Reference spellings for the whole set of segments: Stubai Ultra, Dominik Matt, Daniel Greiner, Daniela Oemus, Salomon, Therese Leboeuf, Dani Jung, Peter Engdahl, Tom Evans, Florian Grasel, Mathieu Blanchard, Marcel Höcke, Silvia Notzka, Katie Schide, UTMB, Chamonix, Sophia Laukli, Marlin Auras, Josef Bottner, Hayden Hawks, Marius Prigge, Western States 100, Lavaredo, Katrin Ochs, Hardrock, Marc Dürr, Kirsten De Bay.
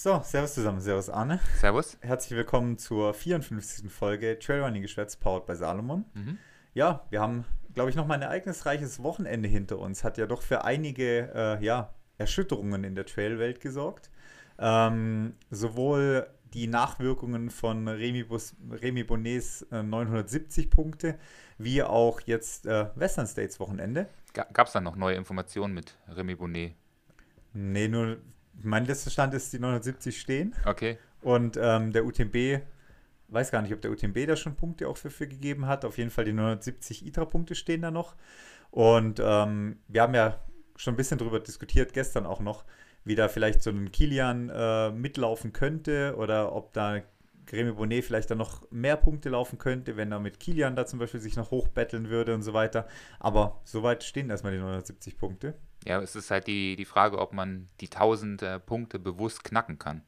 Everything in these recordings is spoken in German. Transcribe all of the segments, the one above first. So, servus zusammen, servus Arne. Servus. Herzlich willkommen zur 54. Folge Trailrunning-Geschwätz, powered by Salomon. Mhm. Ja, wir haben, glaube ich, nochmal ein ereignisreiches Wochenende hinter uns. Hat ja doch für einige Erschütterungen in der Trailwelt gesorgt. Sowohl die Nachwirkungen von Remi Bonnets 970 Punkte, wie auch jetzt Western States Wochenende. Gab es da noch neue Informationen mit Remi Bonnet? Nee, nur mein letzter Stand ist, die 970 stehen. Okay. Und der UTMB, weiß gar nicht, ob der UTMB da schon Punkte auch für gegeben hat. Auf jeden Fall die 970 ITRA-Punkte stehen da noch. Und wir haben ja schon ein bisschen drüber diskutiert, gestern auch noch, wie da vielleicht so ein Kilian mitlaufen könnte oder ob da Remi Bonnet vielleicht dann noch mehr Punkte laufen könnte, wenn er mit Kilian da zum Beispiel sich noch hochbetteln würde und so weiter. Aber soweit stehen erstmal die 970 Punkte. Ja, es ist halt die Frage, ob man die 1000 Punkte bewusst knacken kann,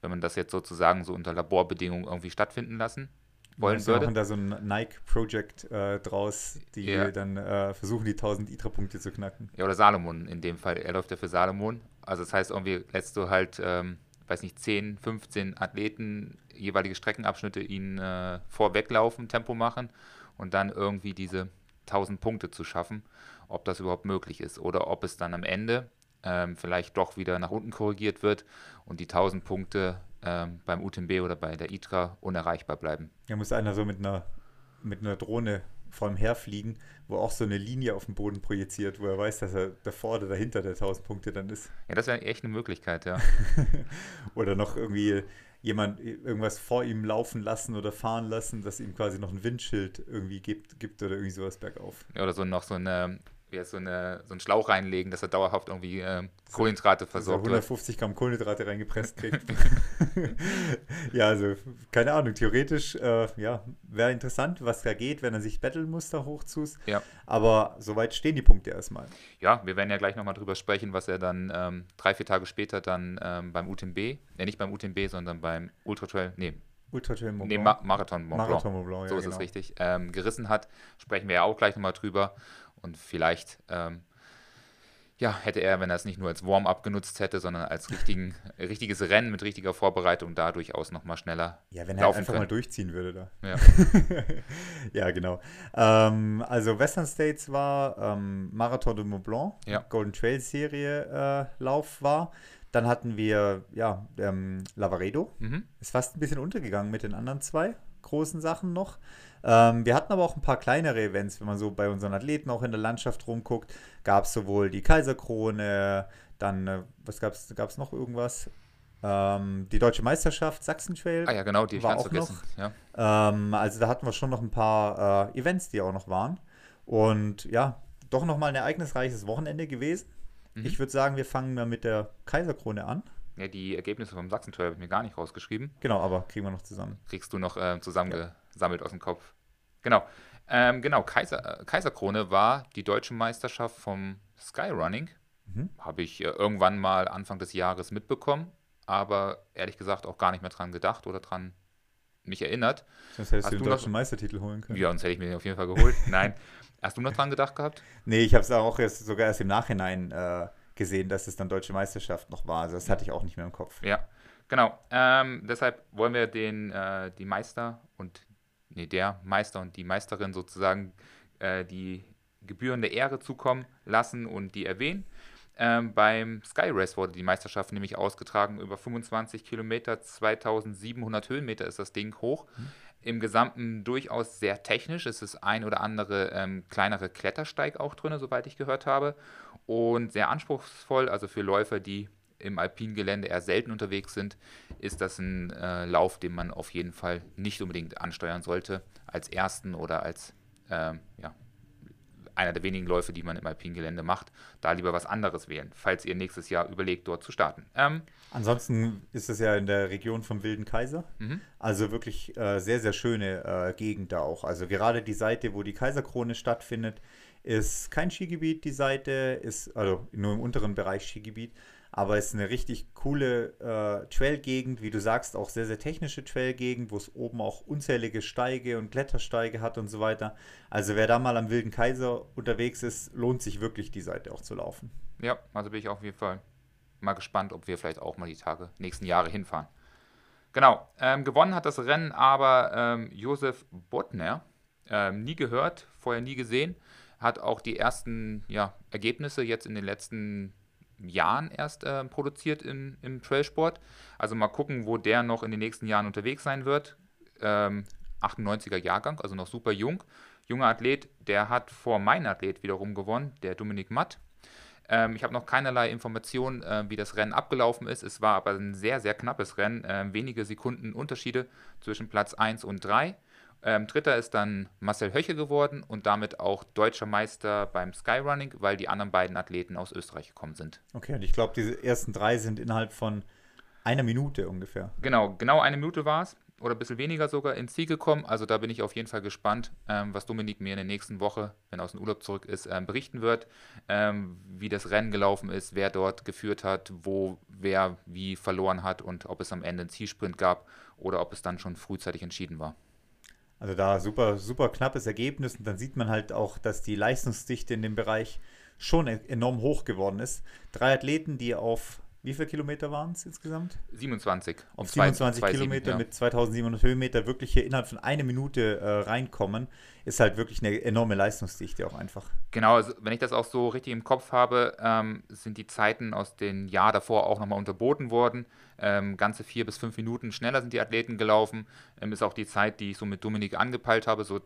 wenn man das jetzt sozusagen so unter Laborbedingungen irgendwie stattfinden lassen wollen würde. Wir machen da so ein Nike-Project draus, die dann versuchen, die 1000 ITRA-Punkte zu knacken. Ja, oder Salomon in dem Fall. Er läuft ja für Salomon. Also das heißt, irgendwie lässt du halt, weiß nicht, 10, 15 Athleten jeweilige Streckenabschnitte ihnen vorweglaufen, Tempo machen und dann irgendwie diese 1000 Punkte zu schaffen, ob das überhaupt möglich ist oder ob es dann am Ende vielleicht doch wieder nach unten korrigiert wird und die 1000 Punkte beim UTMB oder bei der ITRA unerreichbar bleiben. Da muss einer so mit einer Drohne vor ihm herfliegen, wo auch so eine Linie auf dem Boden projiziert, wo er weiß, dass er davor oder dahinter der 1000 Punkte dann ist. Ja, das wäre echt eine Möglichkeit, ja. Oder noch irgendwie jemand irgendwas vor ihm laufen lassen oder fahren lassen, dass ihm quasi noch ein Windschild irgendwie gibt oder irgendwie sowas bergauf. Ja, oder so noch so einen Schlauch reinlegen, dass er dauerhaft irgendwie Kohlenhydrate versorgt wird. 150 Gramm Kohlenhydrate reingepresst kriegt. Ja, also keine Ahnung, theoretisch wäre interessant, was da geht, wenn er sich betteln muss, da hochzus. Ja. Aber soweit stehen die Punkte erstmal. Ja, wir werden ja gleich nochmal drüber sprechen, was er dann 3-4 Tage später dann beim UTMB, nicht beim UTMB, sondern beim Marathon Mont Blanc, so ist es richtig, gerissen hat. Sprechen wir ja auch gleich nochmal drüber. Und vielleicht hätte er, wenn er es nicht nur als Warm-up genutzt hätte, sondern als richtiges Rennen mit richtiger Vorbereitung da durchaus nochmal schneller laufen können. Ja, wenn er einfach mal durchziehen würde da. Ja, ja genau. Also Western States war, Marathon de Mont Blanc, Golden Trail Serie Lauf war. Dann hatten wir Lavaredo. Mhm. Ist fast ein bisschen untergegangen mit den anderen zwei großen Sachen noch. Wir hatten aber auch ein paar kleinere Events, wenn man so bei unseren Athleten auch in der Landschaft rumguckt, gab es sowohl die Kaiserkrone, dann, was gab es noch irgendwas? Die Deutsche Meisterschaft, Sachsen Trail. Ah ja, genau, die war auch vergessen. Noch. Ja. Also da hatten wir schon noch ein paar Events, die auch noch waren. Und ja, doch nochmal ein ereignisreiches Wochenende gewesen. Mhm. Ich würde sagen, wir fangen mal mit der Kaiserkrone an. Ja, die Ergebnisse vom Sachsen Trail habe ich mir gar nicht rausgeschrieben. Genau, aber kriegen wir noch zusammen. Kriegst du noch zusammengesammelt aus dem Kopf. Genau. Kaiserkrone war die deutsche Meisterschaft vom Skyrunning. Mhm. Habe ich irgendwann mal Anfang des Jahres mitbekommen, aber ehrlich gesagt auch gar nicht mehr dran gedacht oder dran mich erinnert. Das heißt, du den deutschen Meistertitel holen können. Ja, sonst hätte ich mir den auf jeden Fall geholt. Nein. Hast du noch dran gedacht gehabt? Nee, ich habe es auch sogar erst im Nachhinein gesehen, dass es dann deutsche Meisterschaft noch war. Also das hatte ich auch nicht mehr im Kopf. Ja, genau. Deshalb wollen wir der Meister und die Meisterin sozusagen die gebührende Ehre zukommen lassen und die erwähnen. Beim Sky Race wurde die Meisterschaft nämlich ausgetragen. Über 25 Kilometer, 2700 Höhenmeter ist das Ding hoch. Mhm. Im Gesamten durchaus sehr technisch. Es ist ein oder andere kleinere Klettersteig auch drin, soweit ich gehört habe. Und sehr anspruchsvoll, also für Läufer, die im alpinen Gelände eher selten unterwegs sind, ist das ein Lauf, den man auf jeden Fall nicht unbedingt ansteuern sollte, als ersten oder als einer der wenigen Läufe, die man im alpinen Gelände macht, da lieber was anderes wählen, falls ihr nächstes Jahr überlegt, dort zu starten. Ansonsten ist es ja in der Region vom Wilden Kaiser, also wirklich sehr, sehr schöne Gegend da auch. Also gerade die Seite, wo die Kaiserkrone stattfindet, ist kein Skigebiet, die Seite ist, also nur im unteren Bereich Skigebiet, aber es ist eine richtig coole Trail-Gegend, wie du sagst, auch sehr, sehr technische Trail-Gegend, wo es oben auch unzählige Steige und Klettersteige hat und so weiter. Also wer da mal am Wilden Kaiser unterwegs ist, lohnt sich wirklich, die Seite auch zu laufen. Ja, also bin ich auf jeden Fall mal gespannt, ob wir vielleicht auch mal die Tage nächsten Jahre hinfahren. Genau, gewonnen hat das Rennen aber Josef Bottner. Nie gehört, vorher nie gesehen. Hat auch die ersten Ergebnisse jetzt in den letzten Jahren erst produziert im Trailsport. Also mal gucken, wo der noch in den nächsten Jahren unterwegs sein wird. 98er Jahrgang, also noch super jung. Junger Athlet, der hat vor meinem Athlet wiederum gewonnen, der Dominik Matt. Ich habe noch keinerlei Informationen, wie das Rennen abgelaufen ist. Es war aber ein sehr, sehr knappes Rennen. Wenige Sekunden Unterschiede zwischen Platz 1 und 3. Dritter ist dann Marcel Höcke geworden und damit auch deutscher Meister beim Skyrunning, weil die anderen beiden Athleten aus Österreich gekommen sind. Okay, und ich glaube, diese ersten drei sind innerhalb von einer Minute ungefähr. Genau eine Minute war es oder ein bisschen weniger sogar ins Ziel gekommen. Also da bin ich auf jeden Fall gespannt, was Dominik mir in der nächsten Woche, wenn er aus dem Urlaub zurück ist, berichten wird, wie das Rennen gelaufen ist, wer dort geführt hat, wo wer wie verloren hat und ob es am Ende einen Zielsprint gab oder ob es dann schon frühzeitig entschieden war. Also da super, super knappes Ergebnis und dann sieht man halt auch, dass die Leistungsdichte in dem Bereich schon enorm hoch geworden ist. Drei Athleten, die auf, wie viele Kilometer waren es insgesamt? 27. Auf 27 Kilometer mit 2700 Höhenmeter wirklich hier innerhalb von einer Minute reinkommen, ist halt wirklich eine enorme Leistungsdichte auch einfach. Genau, also wenn ich das auch so richtig im Kopf habe, sind die Zeiten aus dem Jahr davor auch nochmal unterboten worden. Ganze 4 bis 5 Minuten schneller sind die Athleten gelaufen. Ist auch die Zeit, die ich so mit Dominik angepeilt habe, so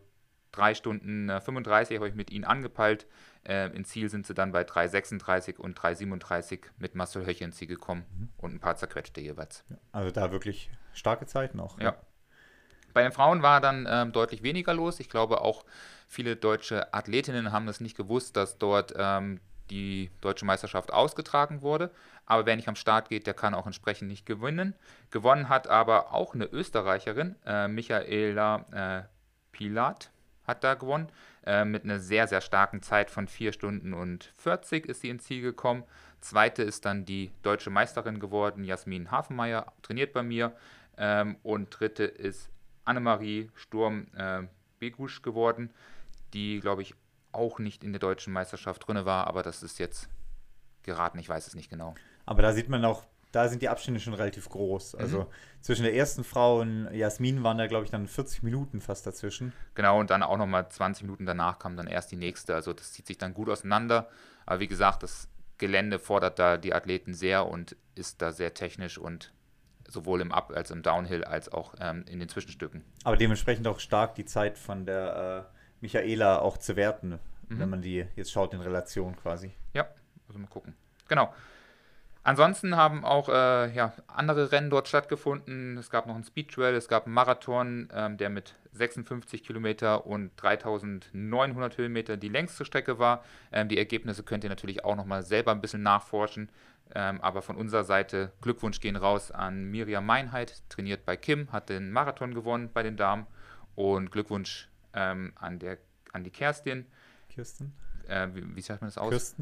3 Stunden 35 habe ich mit ihnen angepeilt. Ins Ziel sind sie dann bei 3,36 und 3,37 mit Marcel Höcke ins Ziel gekommen und ein paar zerquetschte jeweils. Also da wirklich starke Zeiten auch. Ja. Bei den Frauen war dann deutlich weniger los. Ich glaube, auch viele deutsche Athletinnen haben das nicht gewusst, dass dort die deutsche Meisterschaft ausgetragen wurde. Aber wer nicht am Start geht, der kann auch entsprechend nicht gewinnen. Gewonnen hat aber auch eine Österreicherin, Michaela Pilat. Hat da gewonnen. Mit einer sehr, sehr starken Zeit von 4 Stunden und 40 ist sie ins Ziel gekommen. Zweite ist dann die deutsche Meisterin geworden, Jasmin Hafenmeier, trainiert bei mir. Und dritte ist Annemarie Sturm-Begusch geworden, die, glaube ich, auch nicht in der deutschen Meisterschaft drin war, aber das ist jetzt geraten, ich weiß es nicht genau. Aber da sieht man auch, da sind die Abstände schon relativ groß. Also zwischen der ersten Frau und Jasmin waren da, glaube ich, dann 40 Minuten fast dazwischen. Genau, und dann auch nochmal 20 Minuten danach kam dann erst die nächste. Also das zieht sich dann gut auseinander. Aber wie gesagt, das Gelände fordert da die Athleten sehr und ist da sehr technisch und sowohl im Up- als im Downhill als auch in den Zwischenstücken. Aber dementsprechend auch stark die Zeit von der Michaela auch zu werten, wenn man die jetzt schaut in Relation quasi. Ja, also mal gucken. Genau. Ansonsten haben auch andere Rennen dort stattgefunden. Es gab noch einen Speed Trail, es gab einen Marathon, der mit 56 Kilometer und 3900 Höhenmeter die längste Strecke war. Die Ergebnisse könnt ihr natürlich auch nochmal selber ein bisschen nachforschen. Aber von unserer Seite Glückwunsch gehen raus an Miriam Meinheit, trainiert bei Kim, hat den Marathon gewonnen bei den Damen. Und Glückwunsch an die Kerstin. Kirsten? Wie sagt man das aus?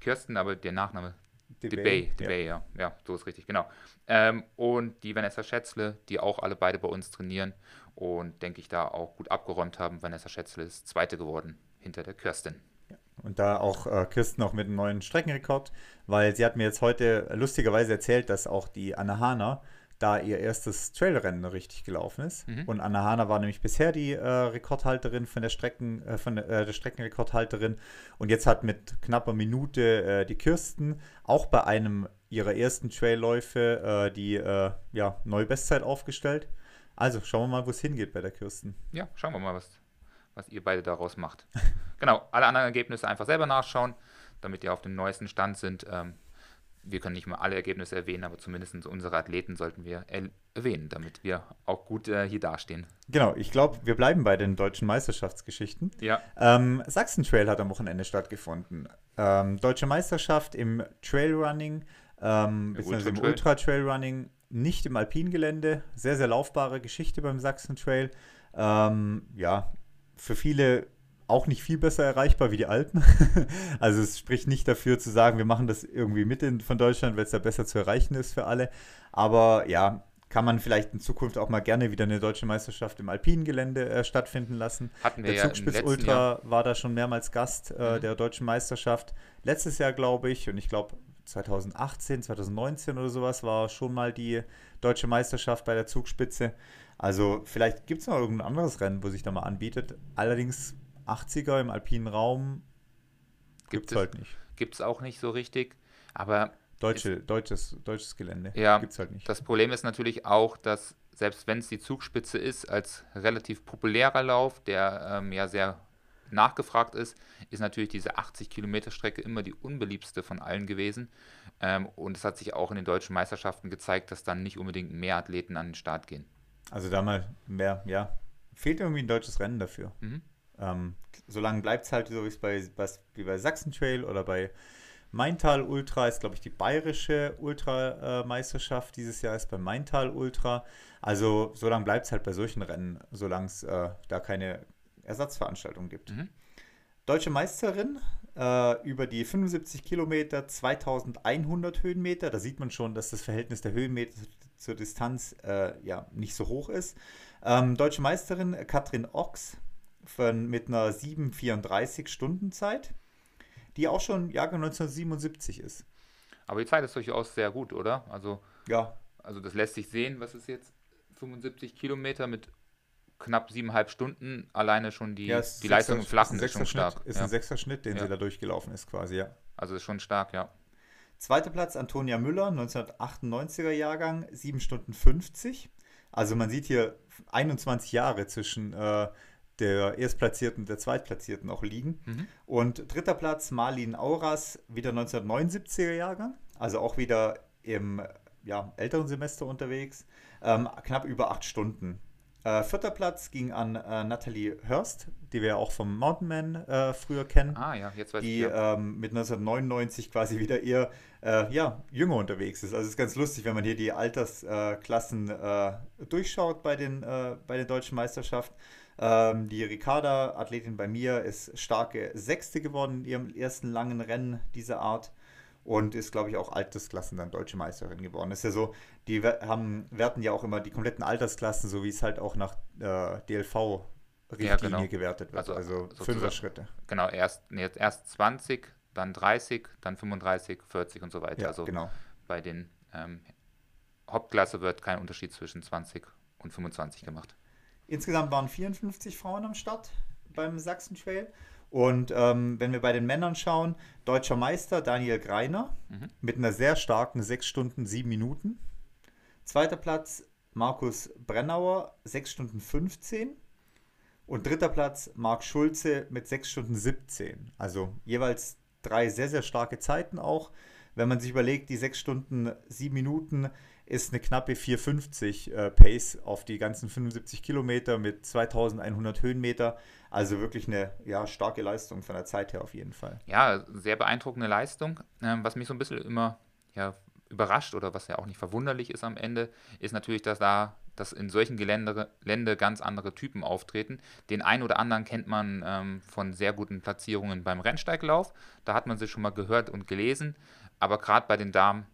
Kirsten, aber der Nachname... De Bay, ja. Ja, so ist richtig, genau. Und die Vanessa Schätzle, die auch alle beide bei uns trainieren und, denke ich, da auch gut abgeräumt haben. Vanessa Schätzle ist Zweite geworden hinter der Kirsten. Ja. Und da auch Kirsten auch mit einem neuen Streckenrekord, weil sie hat mir jetzt heute lustigerweise erzählt, dass auch die Anna Hahner da ihr erstes Trailrennen richtig gelaufen ist. Und Anna Hahner war nämlich bisher die Rekordhalterin der Streckenrekordhalterin. Und jetzt hat mit knapper Minute die Kirsten auch bei einem ihrer ersten Trailläufe die neue Bestzeit aufgestellt. Also schauen wir mal, wo es hingeht bei der Kirsten. Ja, schauen wir mal, was ihr beide daraus macht. Genau, alle anderen Ergebnisse einfach selber nachschauen, damit ihr auf dem neuesten Stand sind. Wir können nicht mal alle Ergebnisse erwähnen, aber zumindest unsere Athleten sollten wir erwähnen, damit wir auch gut hier dastehen. Genau, ich glaube, wir bleiben bei den deutschen Meisterschaftsgeschichten. Ja. Sachsen Trail hat am Wochenende stattgefunden. Deutsche Meisterschaft im Trailrunning, beziehungsweise im Ultra-Trailrunning, nicht im Alpingelände. Sehr, sehr laufbare Geschichte beim Sachsen Trail. Für viele... auch nicht viel besser erreichbar wie die Alpen. Also es spricht nicht dafür zu sagen, wir machen das irgendwie mitten von Deutschland, weil es da besser zu erreichen ist für alle. Aber ja, kann man vielleicht in Zukunft auch mal gerne wieder eine deutsche Meisterschaft im alpinen Gelände stattfinden lassen. Hatten wir der Zugspitz Ultra war da schon mehrmals Gast der deutschen Meisterschaft. Letztes Jahr, glaube ich, und ich glaube 2018, 2019 oder sowas war schon mal die deutsche Meisterschaft bei der Zugspitze. Also vielleicht gibt es noch irgendein anderes Rennen, wo sich da mal anbietet. Allerdings 80er im alpinen Raum gibt es halt nicht. Gibt es auch nicht so richtig. Aber deutsches Gelände gibt es halt nicht. Das Problem ist natürlich auch, dass selbst wenn es die Zugspitze ist, als relativ populärer Lauf, der ja sehr nachgefragt ist, ist natürlich diese 80-Kilometer-Strecke immer die unbeliebteste von allen gewesen. Und es hat sich auch in den deutschen Meisterschaften gezeigt, dass dann nicht unbedingt mehr Athleten an den Start gehen. Also da mal mehr, ja. Fehlt irgendwie ein deutsches Rennen dafür. Mhm. Solange bleibt es halt so, wie es bei Sachsen Trail oder bei Maintal Ultra ist, glaube ich, die bayerische Ultrameisterschaft dieses Jahr ist beim Maintal Ultra. Also solange bleibt es halt bei solchen Rennen, solange es da keine Ersatzveranstaltung gibt. Mhm. Deutsche Meisterin über die 75 Kilometer, 2100 Höhenmeter. Da sieht man schon, dass das Verhältnis der Höhenmeter zur Distanz nicht so hoch ist. Deutsche Meisterin Katrin Ochs mit einer 7:34 Stundenzeit, die auch schon Jahrgang 1977 ist. Aber die Zeit ist durchaus sehr gut, oder? Also, ja. Also das lässt sich sehen. Was ist jetzt 75 Kilometer mit knapp 7,5 Stunden, alleine schon die Leistung im Flachen ist schon stark. Ist ein 6er-Schnitt, den sie da durchgelaufen ist quasi, ja. Also ist schon stark, ja. Zweiter Platz, Antonia Müller, 1998er Jahrgang, 7:50. Also man sieht hier 21 Jahre zwischen der Erstplatzierten und der Zweitplatzierten auch liegen. Mhm. Und dritter Platz, Marlin Auras, wieder 1979er Jahrgang, also auch wieder im älteren Semester unterwegs, knapp über 8 Stunden. Vierter Platz ging an Nathalie Hörst, die wir auch vom Mountainman früher kennen. Ah ja, jetzt weiß ich. Die mit 1999 quasi wieder eher jünger unterwegs ist. Also es ist ganz lustig, wenn man hier die Altersklassen durchschaut bei den deutschen Meisterschaften. Die Ricarda, Athletin bei mir, ist starke Sechste geworden in ihrem ersten langen Rennen dieser Art. Und ist, glaube ich, auch Altersklassen dann deutsche Meisterin geworden. Ist ja so, die werten ja auch immer die kompletten Altersklassen, so wie es halt auch nach DLV-Richtlinie gewertet wird. Also 5er-Schritte. Genau, erst 20, dann 30, dann 35, 40 und so weiter. Ja, also genau. Bei den Hauptklasse wird kein Unterschied zwischen 20 und 25 gemacht. Insgesamt waren 54 Frauen am Start beim Sachsen Trail. Und wenn wir bei den Männern schauen, deutscher Meister Daniel Greiner mit einer sehr starken 6 Stunden, 7 Minuten. Zweiter Platz Markus Brennauer, 6 Stunden 15. Und dritter Platz Marc Schulze mit 6 Stunden 17. Also jeweils 3 sehr, sehr starke Zeiten auch. Wenn man sich überlegt, die 6 Stunden, 7 Minuten ist eine knappe 4,50 Pace auf die ganzen 75 Kilometer mit 2100 Höhenmeter. Also wirklich eine starke Leistung von der Zeit her auf jeden Fall. Ja, sehr beeindruckende Leistung. Was mich so ein bisschen immer überrascht oder was ja auch nicht verwunderlich ist am Ende, ist natürlich, dass in solchen Gelände ganz andere Typen auftreten. Den einen oder anderen kennt man von sehr guten Platzierungen beim Rennsteiglauf. Da hat man sie schon mal gehört und gelesen. Aber gerade bei den Damen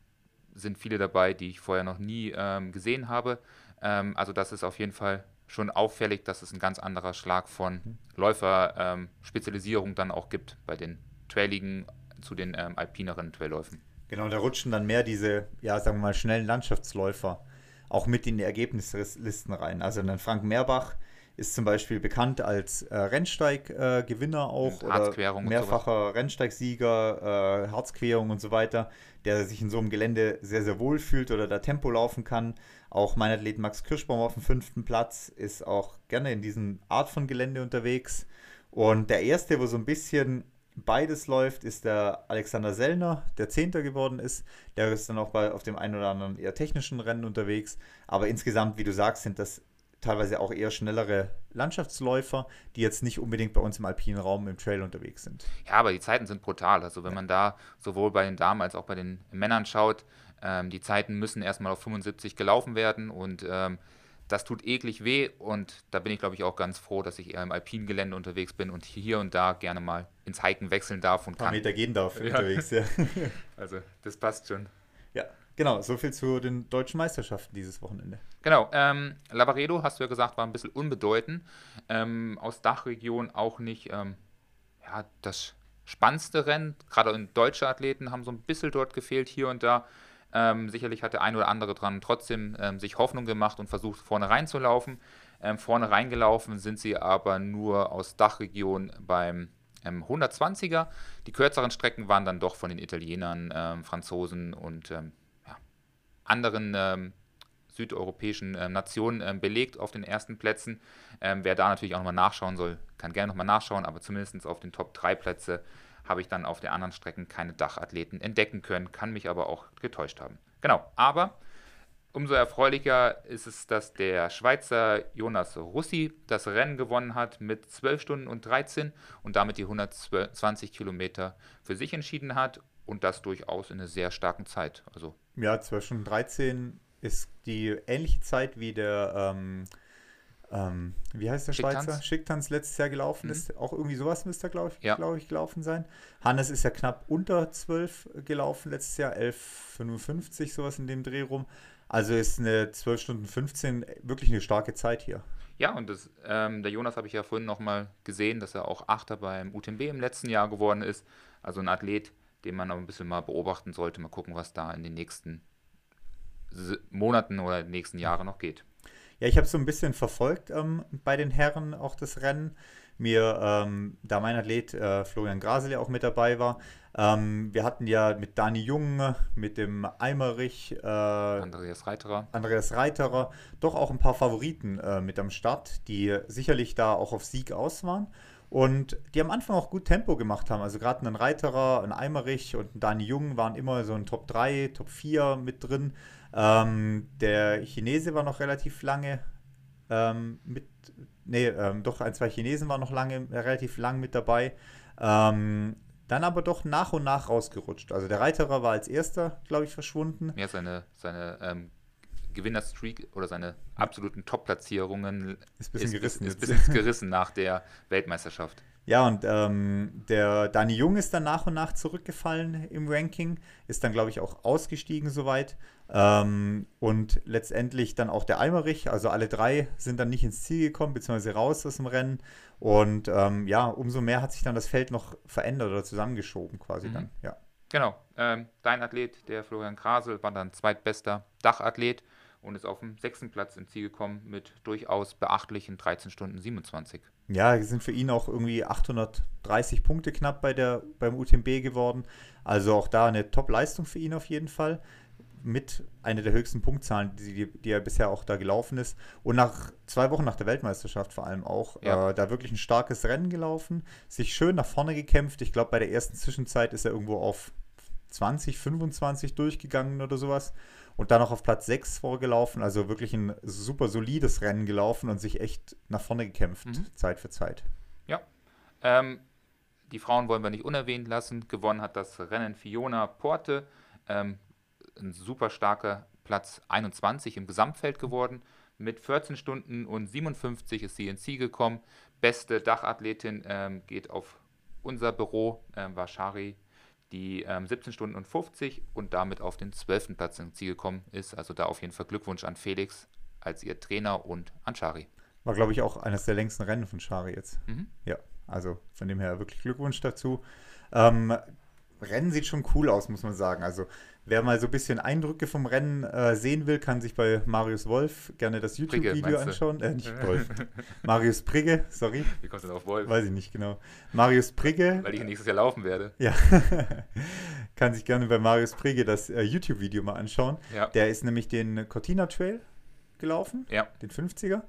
sind viele dabei, die ich vorher noch nie gesehen habe. Also das ist auf jeden Fall schon auffällig, dass es ein ganz anderer Schlag von Läufer-Spezialisierung dann auch gibt bei den Trailigen zu den alpineren Trailläufen. Genau, da rutschen dann mehr diese, sagen wir mal, schnellen Landschaftsläufer auch mit in die Ergebnislisten rein. Also dann Frank Meerbach ist zum Beispiel bekannt als Rennsteiggewinner auch oder mehrfacher Rennsteigsieger, Harzquerung und so weiter, der sich in so einem Gelände sehr, sehr wohl fühlt oder da Tempo laufen kann. Auch mein Athlet Max Kirschbaum auf dem 5. Platz ist auch gerne in diesen Art von Gelände unterwegs. Und der erste, wo so ein bisschen beides läuft, ist der Alexander Sellner, der 10. geworden ist. Der ist dann auch auf dem einen oder anderen eher technischen Rennen unterwegs. Aber insgesamt, wie du sagst, sind das teilweise auch eher schnellere Landschaftsläufer, die jetzt nicht unbedingt bei uns im alpinen Raum im Trail unterwegs sind. Ja, aber die Zeiten sind brutal. Also wenn man da sowohl bei den Damen als auch bei den Männern schaut, die Zeiten müssen erstmal auf 75 gelaufen werden und das tut eklig weh und da bin ich, glaube ich, auch ganz froh, dass ich eher im alpinen Gelände unterwegs bin und hier und da gerne mal ins Hiken wechseln darf und ein paar Meter gehen darf unterwegs, ja. Also das passt schon. Ja. Genau, soviel zu den deutschen Meisterschaften dieses Wochenende. Genau, Lavaredo, hast du ja gesagt, war ein bisschen unbedeutend. Aus Dachregion auch nicht das spannendste Rennen. Gerade deutsche Athleten haben so ein bisschen dort gefehlt, hier und da. Sicherlich hat der ein oder andere dran trotzdem sich Hoffnung gemacht und versucht, vorne reinzulaufen. Vorne reingelaufen sind sie aber nur aus Dachregion beim 120er. Die kürzeren Strecken waren dann doch von den Italienern, Franzosen und anderen südeuropäischen Nationen belegt auf den ersten Plätzen. Wer da natürlich auch nochmal nachschauen soll, kann gerne nochmal nachschauen, aber zumindest auf den Top-3-Plätze habe ich dann auf den anderen Strecken keine Dachathleten entdecken können, kann mich aber auch getäuscht haben. Genau, aber umso erfreulicher ist es, dass der Schweizer Jonas Russi das Rennen gewonnen hat mit 12 Stunden und 13 und damit die 120 Kilometer für sich entschieden hat und das durchaus in einer sehr starken Zeit. Also ja, 12 Stunden 13 ist die ähnliche Zeit wie der, wie heißt der Schweizer? Schicktanz letztes Jahr gelaufen ist. Auch irgendwie sowas müsste er, glaube ich, gelaufen sein. Hannes ist ja knapp unter 12 gelaufen letztes Jahr, 11,55, sowas in dem Dreh rum. Also ist eine 12 Stunden 15 wirklich eine starke Zeit hier. Ja, und das, der Jonas habe ich ja vorhin nochmal gesehen, dass er auch Achter beim UTMB im letzten Jahr geworden ist. Also ein Athlet, den man auch ein bisschen mal beobachten sollte. Mal gucken, was da in den nächsten Monaten oder den nächsten Jahren noch geht. Ja, ich habe so ein bisschen verfolgt bei den Herren auch das Rennen. Da mein Athlet Florian Grasel ja auch mit dabei war, wir hatten ja mit Dani Jung, mit dem Eimerich, Andreas Reiterer, doch auch ein paar Favoriten mit am Start, die sicherlich da auch auf Sieg aus waren und die am Anfang auch gut Tempo gemacht haben. Also gerade ein Reiterer, ein Eimerich und ein Dani Jung waren immer so ein Top 3, Top 4 mit drin. Der Chinese war noch relativ lange doch ein, zwei Chinesen waren noch relativ lang mit dabei. Dann aber doch nach und nach rausgerutscht. Also der Reiterer war als erster, glaube ich, verschwunden. Ja, seine Gewinnerstreak oder seine absoluten Top-Platzierungen ist ein bisschen gerissen nach der Weltmeisterschaft. Ja, und der Dani Jung ist dann nach und nach zurückgefallen im Ranking, ist dann, glaube ich, auch ausgestiegen soweit. Und letztendlich dann auch der Eimerich, also alle drei sind dann nicht ins Ziel gekommen, beziehungsweise raus aus dem Rennen. Und umso mehr hat sich dann das Feld noch verändert oder zusammengeschoben quasi dann, ja. Genau, dein Athlet, der Florian Grasel, war dann zweitbester Dachathlet und ist auf dem 6. Platz im Ziel gekommen mit durchaus beachtlichen 13 Stunden 27. Ja, sind für ihn auch irgendwie 830 Punkte knapp beim UTMB geworden. Also auch da eine Top-Leistung für ihn auf jeden Fall. Mit einer der höchsten Punktzahlen, die er bisher auch da gelaufen ist. Und nach 2 Wochen nach der Weltmeisterschaft vor allem auch, da wirklich ein starkes Rennen gelaufen, sich schön nach vorne gekämpft. Ich glaube, bei der ersten Zwischenzeit ist er irgendwo auf 20, 25 durchgegangen oder sowas. Und dann noch auf Platz 6 vorgelaufen, also wirklich ein super solides Rennen gelaufen und sich echt nach vorne gekämpft, Zeit für Zeit. Ja, die Frauen wollen wir nicht unerwähnt lassen. Gewonnen hat das Rennen Fiona Porte. Ein super starker Platz 21 im Gesamtfeld geworden. Mit 14 Stunden und 57 ist sie ins Ziel gekommen. Beste Dachathletin geht auf unser Büro, war Shari, die 17 Stunden und 50 und damit auf den 12. Platz ins Ziel gekommen ist. Also da auf jeden Fall Glückwunsch an Felix als ihr Trainer und an Shari. War, glaube ich, auch eines der längsten Rennen von Shari jetzt. Ja, also von dem her wirklich Glückwunsch dazu. Rennen sieht schon cool aus, muss man sagen. Also wer mal so ein bisschen Eindrücke vom Rennen sehen will, kann sich bei Marius Wolf gerne das YouTube-Video anschauen. Marius Prigge, sorry. Wie kommst du denn auf Wolf? Weiß ich nicht genau. Marius Prigge. Weil ich nächstes Jahr laufen werde. Ja. Kann sich gerne bei Marius Prigge das YouTube-Video mal anschauen. Ja. Der ist nämlich den Cortina Trail gelaufen, den 50er.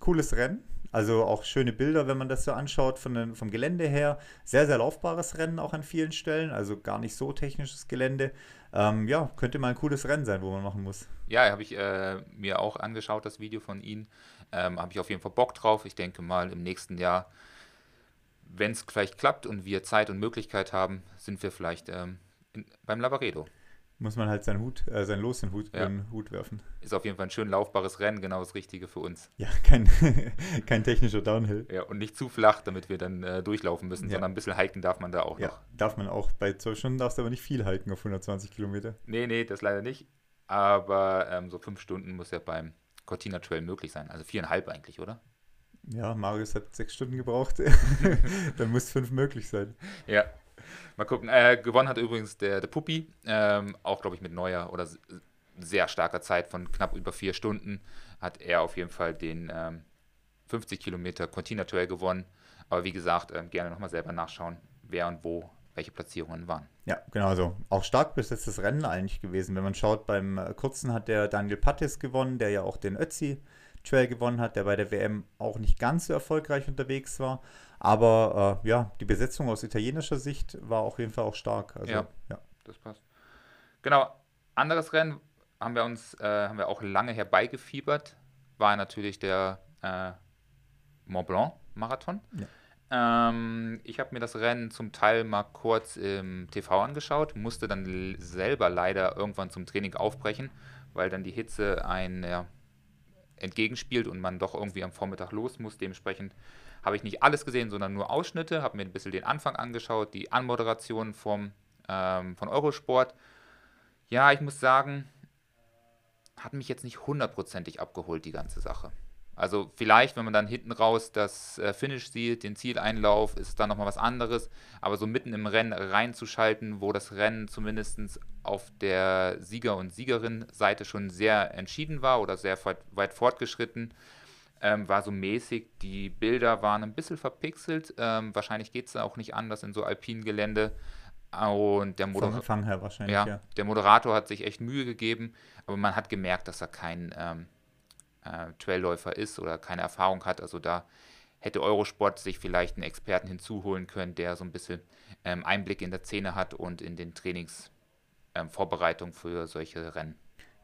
Cooles Rennen. Also auch schöne Bilder, wenn man das so anschaut vom Gelände her. Sehr, sehr laufbares Rennen auch an vielen Stellen, also gar nicht so technisches Gelände. Könnte mal ein cooles Rennen sein, wo man machen muss. Ja, habe ich mir auch angeschaut, das Video von Ihnen. Habe ich auf jeden Fall Bock drauf. Ich denke mal, im nächsten Jahr, wenn es vielleicht klappt und wir Zeit und Möglichkeit haben, sind wir vielleicht beim Lavaredo. Muss man halt sein Los in den Hut werfen. Ist auf jeden Fall ein schön laufbares Rennen, genau das Richtige für uns. Ja, kein technischer Downhill. Ja, und nicht zu flach, damit wir dann durchlaufen müssen, sondern ein bisschen hiken darf man da auch noch. Darf man auch. Bei 12 Stunden darfst du aber nicht viel hiken auf 120 Kilometer. Nee, das leider nicht. Aber so 5 Stunden muss ja beim Cortina Trail möglich sein. Also 4,5 eigentlich, oder? Ja, Marius hat 6 Stunden gebraucht. Dann muss 5 möglich sein. Ja, mal gucken. Gewonnen hat übrigens der Puppi, auch glaube ich mit neuer oder sehr starker Zeit von knapp über 4 Stunden. Hat er auf jeden Fall den 50 Kilometer Cortina Trail gewonnen. Aber wie gesagt, gerne nochmal selber nachschauen, wer und wo welche Platzierungen waren. Ja, genau so. Auch stark besetztes Rennen eigentlich gewesen. Wenn man schaut, beim Kurzen hat der Daniel Pattis gewonnen, der ja auch den Ötzi-Trail gewonnen hat, der bei der WM auch nicht ganz so erfolgreich unterwegs war. Aber ja, die Besetzung aus italienischer Sicht war auf jeden Fall auch stark. Also, ja, das passt. Genau, anderes Rennen haben wir auch lange herbeigefiebert, war natürlich der Mont Blanc Marathon. Ja. Ich habe mir das Rennen zum Teil mal kurz im TV angeschaut, musste dann selber leider irgendwann zum Training aufbrechen, weil dann die Hitze einen entgegenspielt und man doch irgendwie am Vormittag los muss. Dementsprechend habe ich nicht alles gesehen, sondern nur Ausschnitte, habe mir ein bisschen den Anfang angeschaut, die Anmoderation von Eurosport. Ja, ich muss sagen, hat mich jetzt nicht hundertprozentig abgeholt, die ganze Sache. Also vielleicht, wenn man dann hinten raus das Finish sieht, den Zieleinlauf, ist dann nochmal was anderes. Aber so mitten im Rennen reinzuschalten, wo das Rennen zumindest auf der Sieger- und Siegerin-Seite schon sehr entschieden war oder sehr weit fortgeschritten, war so mäßig. Die Bilder waren ein bisschen verpixelt. Wahrscheinlich geht es auch nicht anders in so alpinen Gelände. Und der der Moderator hat sich echt Mühe gegeben, aber man hat gemerkt, dass er kein Trailläufer ist oder keine Erfahrung hat. Also da hätte Eurosport sich vielleicht einen Experten hinzuholen können, der so ein bisschen Einblick in der Szene hat und in den Trainingsvorbereitungen für solche Rennen.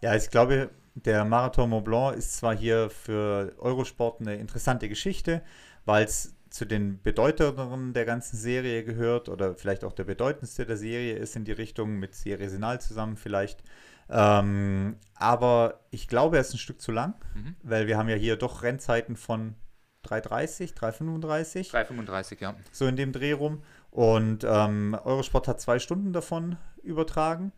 Ja, ich glaube, der Marathon Mont Blanc ist zwar hier für Eurosport eine interessante Geschichte, weil es zu den bedeutenderen der ganzen Serie gehört oder vielleicht auch der bedeutendste der Serie ist in die Richtung mit Sierre-Zinal zusammen vielleicht. Aber ich glaube, er ist ein Stück zu lang, weil wir haben ja hier doch Rennzeiten von 3,30, 3,35. 3,35, ja. So in dem Dreh rum. Und Eurosport hat 2 Stunden davon übertragen.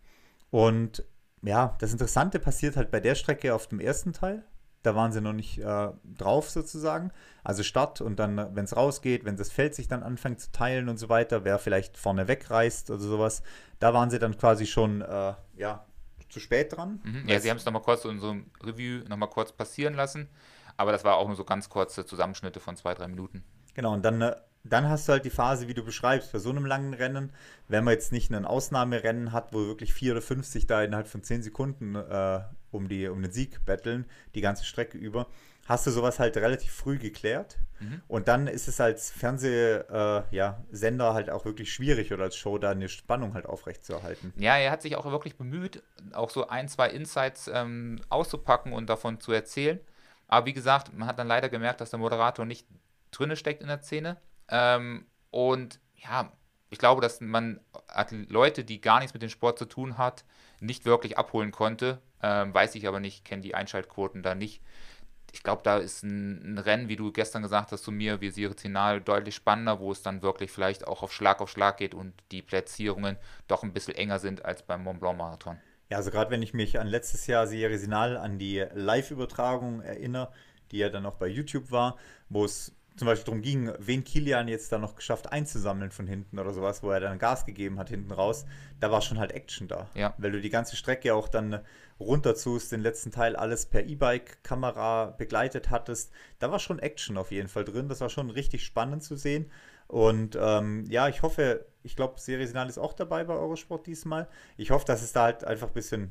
Und ja, das Interessante passiert halt bei der Strecke auf dem ersten Teil. Da waren sie noch nicht drauf sozusagen. Also Start und dann, wenn es rausgeht, wenn das Feld sich dann anfängt zu teilen und so weiter, wer vielleicht vorne wegreißt oder sowas, da waren sie dann quasi schon, zu spät dran. Mhm. Ja, sie haben es nochmal kurz in so einem Review nochmal kurz passieren lassen, aber das war auch nur so ganz kurze Zusammenschnitte von 2-3 Minuten. Genau, und dann hast du halt die Phase, wie du beschreibst, bei so einem langen Rennen, wenn man jetzt nicht ein Ausnahmerennen hat, wo wirklich 4 oder 5 sich da innerhalb von 10 Sekunden um den Sieg betteln, die ganze Strecke über, hast du sowas halt relativ früh geklärt. Und dann ist es als Fernsehsender halt auch wirklich schwierig oder als Show da eine Spannung halt aufrechtzuerhalten. Ja, er hat sich auch wirklich bemüht, auch so 1, 2 Insights auszupacken und davon zu erzählen. Aber wie gesagt, man hat dann leider gemerkt, dass der Moderator nicht drinne steckt in der Szene. Und ja, ich glaube, dass man Leute, die gar nichts mit dem Sport zu tun hat, nicht wirklich abholen konnte. Weiß ich aber nicht, kenne die Einschaltquoten da nicht. Ich glaube, da ist ein Rennen, wie du gestern gesagt hast zu mir, wie Sierre-Zinal, deutlich spannender, wo es dann wirklich vielleicht auch auf Schlag geht und die Platzierungen doch ein bisschen enger sind als beim Mont Blanc Marathon. Ja, also gerade wenn ich mich an letztes Jahr Sierre-Zinal an die Live-Übertragung erinnere, die ja dann auch bei YouTube war, wo es zum Beispiel darum ging, wen Kilian jetzt da noch geschafft einzusammeln von hinten oder sowas, wo er dann Gas gegeben hat hinten raus, da war schon halt Action da. Ja. Weil du die ganze Strecke auch dann runterzust, den letzten Teil alles per E-Bike-Kamera begleitet hattest, da war schon Action auf jeden Fall drin, das war schon richtig spannend zu sehen. Und ich glaube, Sierre-Zinal ist auch dabei bei Eurosport diesmal. Ich hoffe, dass es da halt einfach ein bisschen,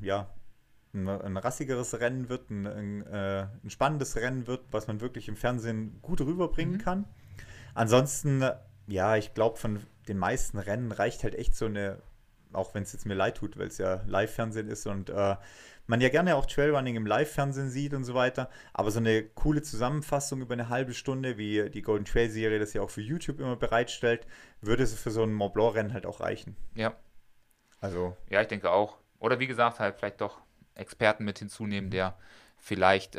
ein rassigeres Rennen wird, ein spannendes Rennen wird, was man wirklich im Fernsehen gut rüberbringen kann. Ansonsten, ja, ich glaube, von den meisten Rennen reicht halt echt so eine, auch wenn es jetzt mir leid tut, weil es ja Live-Fernsehen ist und man ja gerne auch Trailrunning im Live-Fernsehen sieht und so weiter, aber so eine coole Zusammenfassung über eine halbe Stunde, wie die Golden Trail-Serie das ja auch für YouTube immer bereitstellt, würde es für so ein Mont Blanc-Rennen halt auch reichen. Ja. Also. Ja, ich denke auch. Oder wie gesagt, halt vielleicht doch Experten mit hinzunehmen, der vielleicht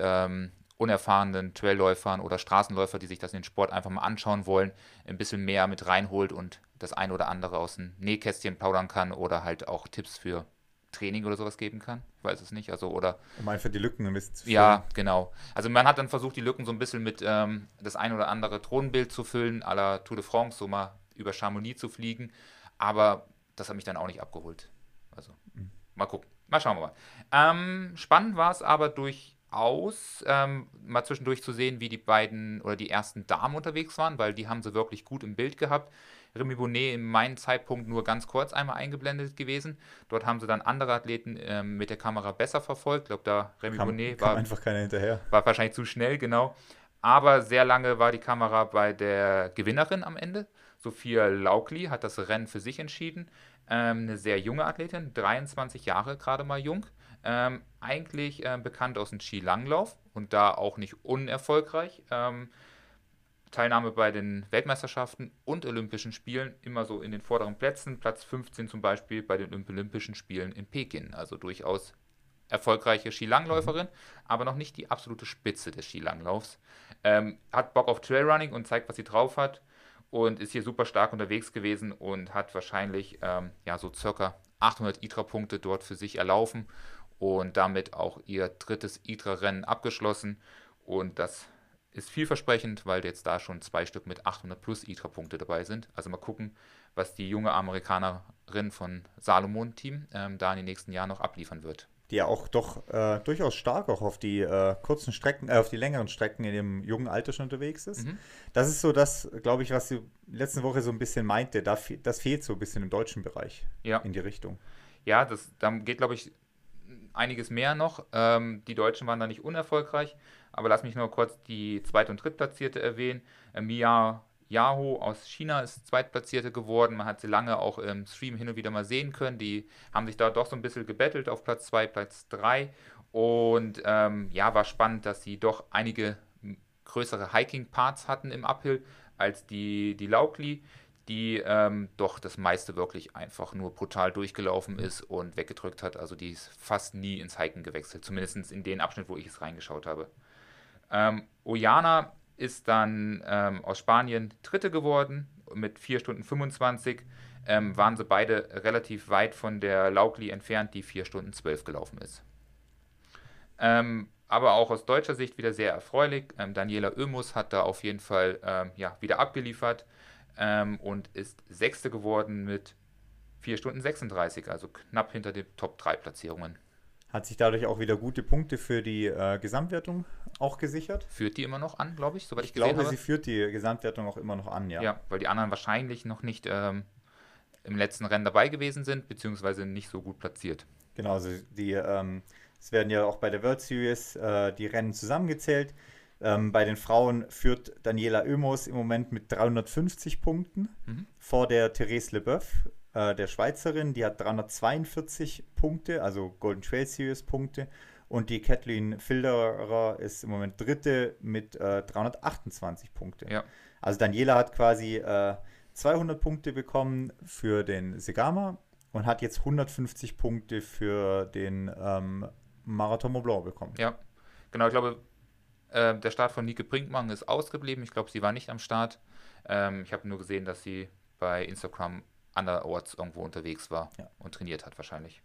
unerfahrenen Trailläufern oder Straßenläufer, die sich das in den Sport einfach mal anschauen wollen, ein bisschen mehr mit reinholt und das ein oder andere aus dem Nähkästchen plaudern kann oder halt auch Tipps für Training oder sowas geben kann. Ich weiß es nicht. Also, oder um einfach die Lücken ein bisschen zu füllen. Ja, genau. Also man hat dann versucht, die Lücken so ein bisschen mit das ein oder andere Drohnenbild zu füllen, à la Tour de France, so mal über Chamonix zu fliegen. Aber das hat mich dann auch nicht abgeholt. Also mal gucken. Mal schauen wir mal. Spannend war es aber durchaus, mal zwischendurch zu sehen, wie die beiden oder die ersten Damen unterwegs waren, weil die haben sie wirklich gut im Bild gehabt. Remi Bonnet in meinem Zeitpunkt nur ganz kurz einmal eingeblendet gewesen. Dort haben sie dann andere Athleten mit der Kamera besser verfolgt. Ich glaube, da Remi Bonnet war einfach keiner hinterher. War wahrscheinlich zu schnell, genau. Aber sehr lange war die Kamera bei der Gewinnerin am Ende. Sophia Laukli hat das Rennen für sich entschieden. Eine sehr junge Athletin, 23 Jahre gerade mal jung. Eigentlich bekannt aus dem Skilanglauf und da auch nicht unerfolgreich. Teilnahme bei den Weltmeisterschaften und Olympischen Spielen immer so in den vorderen Plätzen. Platz 15 zum Beispiel bei den Olympischen Spielen in Peking. Also durchaus erfolgreiche Skilangläuferin, aber noch nicht die absolute Spitze des Skilanglaufs. Hat Bock auf Trailrunning und zeigt, was sie drauf hat. Und ist hier super stark unterwegs gewesen und hat wahrscheinlich so circa 800 ITRA-Punkte dort für sich erlaufen und damit auch ihr drittes ITRA-Rennen abgeschlossen. Und das ist vielversprechend, weil jetzt da schon 2 Stück mit 800 plus ITRA-Punkte dabei sind. Also mal gucken, was die junge Amerikanerin von Salomon-Team da in den nächsten Jahren noch abliefern wird. Die ja auch doch durchaus stark auch auf die kurzen Strecken, auf die längeren Strecken in dem jungen Alter schon unterwegs ist. Mhm. Das ist so das, glaube ich, was sie letzte Woche so ein bisschen meinte. Das fehlt so ein bisschen im deutschen Bereich in die Richtung. Ja, da geht, glaube ich, einiges mehr noch. Die Deutschen waren da nicht unerfolgreich, aber lass mich nur kurz die Zweit- und Drittplatzierte erwähnen. Mia Yahoo aus China ist Zweitplatzierte geworden. Man hat sie lange auch im Stream hin und wieder mal sehen können. Die haben sich da doch so ein bisschen gebettelt auf Platz 2, Platz 3. Und war spannend, dass sie doch einige größere Hiking-Parts hatten im Uphill als die Laukli, die doch das meiste wirklich einfach nur brutal durchgelaufen ist und weggedrückt hat. Also die ist fast nie ins Hiken gewechselt, zumindest in den Abschnitt, wo ich es reingeschaut habe. Oyana ist dann aus Spanien Dritte geworden mit 4 Stunden 25. Waren sie beide relativ weit von der Laukli entfernt, die 4 Stunden 12 gelaufen ist. Aber auch aus deutscher Sicht wieder sehr erfreulich. Daniela Oemus hat da auf jeden Fall wieder abgeliefert und ist Sechste geworden mit 4 Stunden 36, also knapp hinter den Top-3-Platzierungen. Hat sich dadurch auch wieder gute Punkte für die Gesamtwertung auch gesichert. Führt die immer noch an, glaube ich, soweit ich gesehen habe? Ich glaube, sie führt die Gesamtwertung auch immer noch an, ja. Ja, weil die anderen wahrscheinlich noch nicht im letzten Rennen dabei gewesen sind, beziehungsweise nicht so gut platziert. Genau, also es werden ja auch bei der World Series die Rennen zusammengezählt. Bei den Frauen führt Daniela Oemus im Moment mit 350 Punkten vor der Therese Leboeuf, der Schweizerin, die hat 342 Punkte, also Golden Trail Series Punkte, und die Kathleen Filderer ist im Moment Dritte mit 328 Punkte. Ja. Also Daniela hat quasi 200 Punkte bekommen für den Segama und hat jetzt 150 Punkte für den Marathon Mont Blanc bekommen. Ja, genau, ich glaube, der Start von Nike Brinkmann ist ausgeblieben. Ich glaube, sie war nicht am Start. Ich habe nur gesehen, dass sie bei Instagram anderorts irgendwo unterwegs war und trainiert hat wahrscheinlich.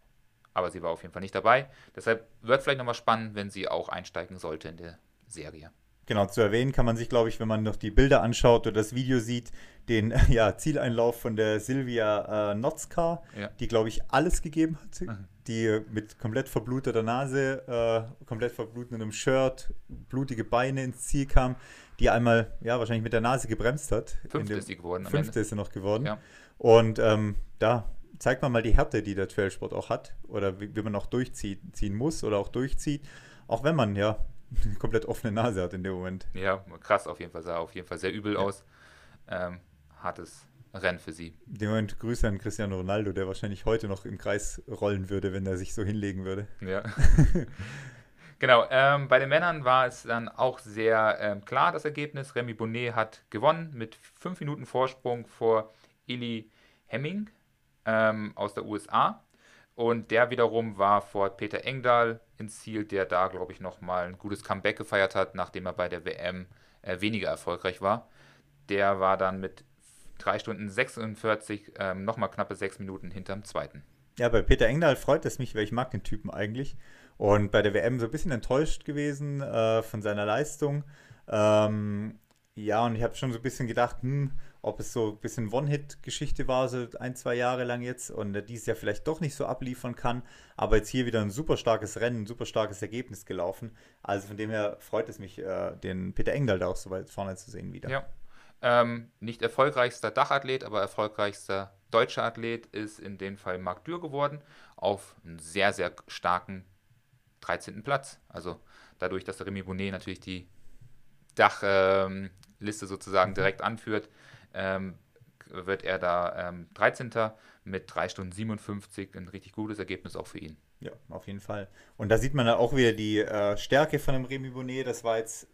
Aber sie war auf jeden Fall nicht dabei. Deshalb wird vielleicht nochmal spannend, wenn sie auch einsteigen sollte in der Serie. Genau, zu erwähnen kann man sich, glaube ich, wenn man noch die Bilder anschaut oder das Video sieht, den Zieleinlauf von der Silvia Notzka, die, glaube ich, alles gegeben hat. Die mit komplett verbluteter Nase, komplett verblutendem Shirt, blutige Beine ins Ziel kam, die einmal wahrscheinlich mit der Nase gebremst hat. Fünfte ist sie noch geworden. Ja. Und da zeigt man mal die Härte, die der Trailsport auch hat oder wie man auch durchziehen muss oder auch durchzieht, auch wenn man eine komplett offene Nase hat in dem Moment. Ja, krass auf jeden Fall, sah auf jeden Fall sehr übel aus. Hartes Rennen für sie. In dem Moment Grüße an Cristiano Ronaldo, der wahrscheinlich heute noch im Kreis rollen würde, wenn er sich so hinlegen würde. Ja. Genau, bei den Männern war es dann auch sehr klar, das Ergebnis. Remi Bonnet hat gewonnen mit 5 Minuten Vorsprung vor Eli Hemming aus der USA, und der wiederum war vor Peter Engdahl ins Ziel, der da, glaube ich, nochmal ein gutes Comeback gefeiert hat, nachdem er bei der WM weniger erfolgreich war. Der war dann mit 3 Stunden 46 nochmal knappe 6 Minuten hinterm Zweiten. Ja, bei Peter Engdahl freut es mich, weil ich mag den Typen eigentlich. Und bei der WM so ein bisschen enttäuscht gewesen von seiner Leistung. Ja, und ich habe schon so ein bisschen gedacht, ob es so ein bisschen One-Hit-Geschichte war, so 1, 2 Jahre lang jetzt, und dieses Jahr vielleicht doch nicht so abliefern kann, aber jetzt hier wieder ein super starkes Rennen, ein super starkes Ergebnis gelaufen. Also von dem her freut es mich, den Peter Engdahl da auch so weit vorne zu sehen wieder. Ja. Nicht erfolgreichster Dachathlet, aber erfolgreichster deutscher Athlet ist in dem Fall Marc Dürr geworden, auf einen sehr, sehr starken 13. Platz. Also dadurch, dass der Remi Bonnet natürlich die Dachliste sozusagen direkt anführt, wird er da 13. mit 3 Stunden 57, ein richtig gutes Ergebnis auch für ihn. Ja, auf jeden Fall. Und da sieht man dann auch wieder die Stärke von dem Remi Bonnet. Das war jetzt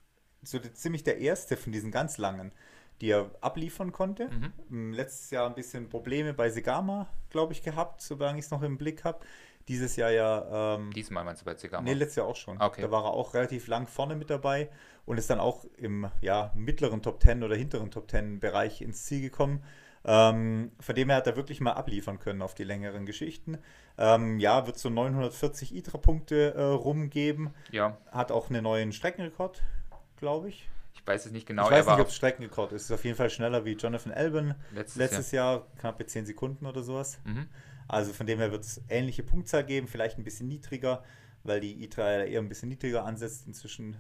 so ziemlich der erste von diesen ganz langen, die er abliefern konnte. Mhm. Letztes Jahr ein bisschen Probleme bei Segama, glaube ich, gehabt, solange ich es noch im Blick habe. Dieses Jahr ja... Diesmal meinst du bei Segama? Nee, letztes Jahr auch schon. Okay. Da war er auch relativ lang vorne mit dabei und ist dann auch im mittleren Top-10 oder hinteren Top-10-Bereich ins Ziel gekommen. Von dem her hat er wirklich mal abliefern können auf die längeren Geschichten. Ja, wird so 940 ITRA-Punkte rumgeben. Ja. Hat auch einen neuen Streckenrekord, glaube ich. Ich weiß es nicht genau. Ich weiß nicht, ob es Streckenrekord ist. Ist auf jeden Fall schneller wie Jonathan Alban. Letztes Jahr knappe 10 Sekunden oder sowas. Mhm. Also von dem her wird es ähnliche Punktzahl geben, vielleicht ein bisschen niedriger, weil die ITRA eher ein bisschen niedriger ansetzt inzwischen.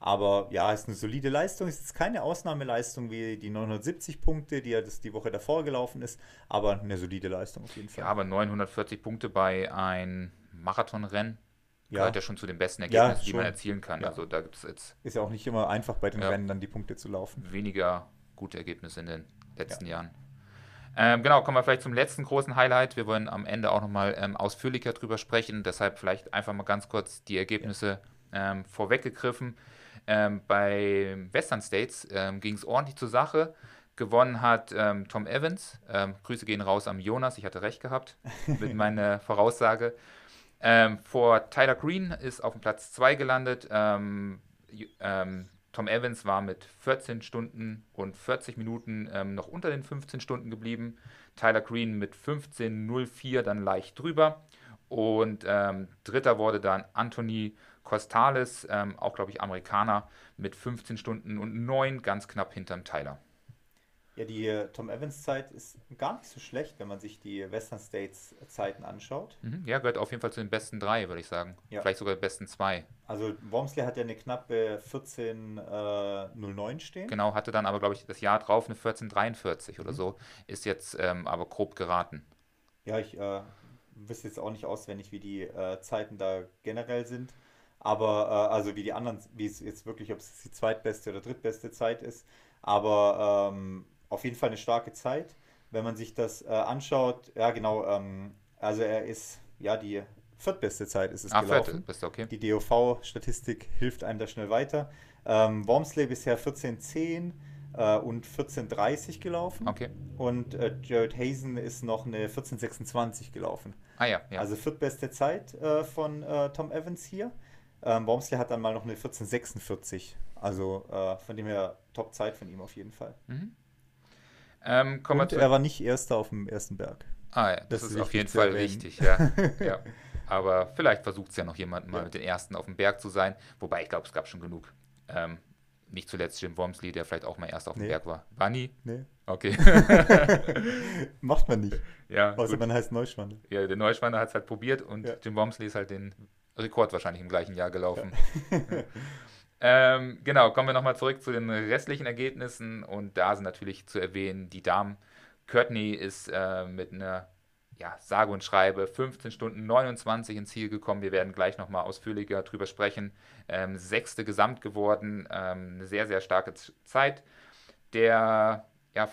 Aber ja, ist eine solide Leistung. Ist jetzt keine Ausnahmeleistung wie die 970 Punkte, die ja die Woche davor gelaufen ist, aber eine solide Leistung auf jeden Fall. Ja, aber 940 Punkte bei einem Marathonrennen gehört ja schon zu den besten Ergebnissen, die man erzielen kann. Ja. Also da gibt's jetzt... Ist ja auch nicht immer einfach bei den Rennen dann die Punkte zu laufen. Weniger gute Ergebnisse in den letzten Jahren. Genau, kommen wir vielleicht zum letzten großen Highlight. Wir wollen am Ende auch nochmal ausführlicher drüber sprechen. Deshalb vielleicht einfach mal ganz kurz die Ergebnisse vorweggegriffen. Bei Western States ging es ordentlich zur Sache. Gewonnen hat Tom Evans. Grüße gehen raus am Jonas. Ich hatte recht gehabt mit meiner Voraussage. Vor Tyler Green ist auf dem Platz 2 gelandet. Tom Evans war mit 14 Stunden und 40 Minuten noch unter den 15 Stunden geblieben. Tyler Green mit 15:04 dann leicht drüber. Und Dritter wurde dann Anthony Costales, auch glaube ich Amerikaner, mit 15 Stunden und 9, ganz knapp hinterm Tyler. Ja, die Tom Evans Zeit ist gar nicht so schlecht, wenn man sich die Western States Zeiten anschaut. Mhm, ja, gehört auf jeden Fall zu den besten 3, würde ich sagen. Ja. Vielleicht sogar den besten 2. Also Wormsley hat ja eine knappe 14:09 stehen. Genau, hatte dann aber, glaube ich, das Jahr drauf eine 14:43 oder so. Ist jetzt aber grob geraten. Ja, ich wüsste jetzt auch nicht auswendig, wie die Zeiten da generell sind. Aber also wie die anderen, wie es jetzt wirklich, ob es die zweitbeste oder drittbeste Zeit ist. Aber auf jeden Fall eine starke Zeit, wenn man sich das anschaut. Ja, genau. Also er ist die viertbeste Zeit ist es gelaufen. Vierte, okay. Die DOV-Statistik hilft einem da schnell weiter. Wormsley bisher 14:10 und 14:30 gelaufen. Okay. Und Jared Hazen ist noch eine 14:26 gelaufen. Ah ja. Ja. Also viertbeste Zeit von Tom Evans hier. Wormsley hat dann mal noch eine 14:46. Also von dem her Top-Zeit von ihm auf jeden Fall. Mhm. Und er war nicht Erster auf dem ersten Berg. Ah ja, das ist auf jeden Fall richtig, ja. Ja. Aber vielleicht versucht es ja noch jemand mal mit den Ersten auf dem Berg zu sein. Wobei, ich glaube, es gab schon genug. Nicht zuletzt Jim Wormsley, der vielleicht auch mal erst auf dem Berg war. War nie? Nee. Okay. Macht man nicht. Ja, außer man heißt Neuschwander. Ja, der Neuschwander hat es halt probiert und Jim Wormsley ist halt den Rekord wahrscheinlich im gleichen Jahr gelaufen. Ja. Genau, kommen wir nochmal zurück zu den restlichen Ergebnissen und da sind natürlich zu erwähnen die Damen. Courtney ist mit einer, sage und schreibe, 15:29 ins Ziel gekommen. Wir werden gleich nochmal ausführlicher drüber sprechen. 6. gesamt geworden, eine sehr, sehr starke Zeit. Der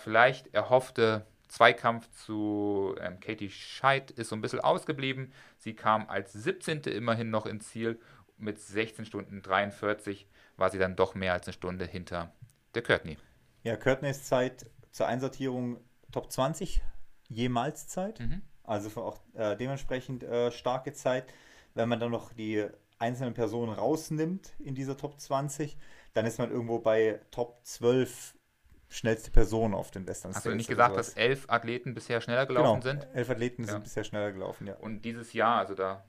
vielleicht erhoffte Zweikampf zu Katie Schide ist so ein bisschen ausgeblieben. Sie kam als 17. immerhin noch ins Ziel. Mit 16:43 war sie dann doch mehr als eine Stunde hinter der Courtney. Ja, Courtneys Zeit zur Einsortierung Top 20 jemals Zeit. Mhm. Also auch dementsprechend starke Zeit. Wenn man dann noch die einzelnen Personen rausnimmt in dieser Top 20, dann ist man irgendwo bei Top 12 schnellste Person auf den Western States. Hast du nicht gesagt, dass 11 Athleten bisher schneller gelaufen sind? 11 Athleten sind bisher schneller gelaufen, ja. Und dieses Jahr, also da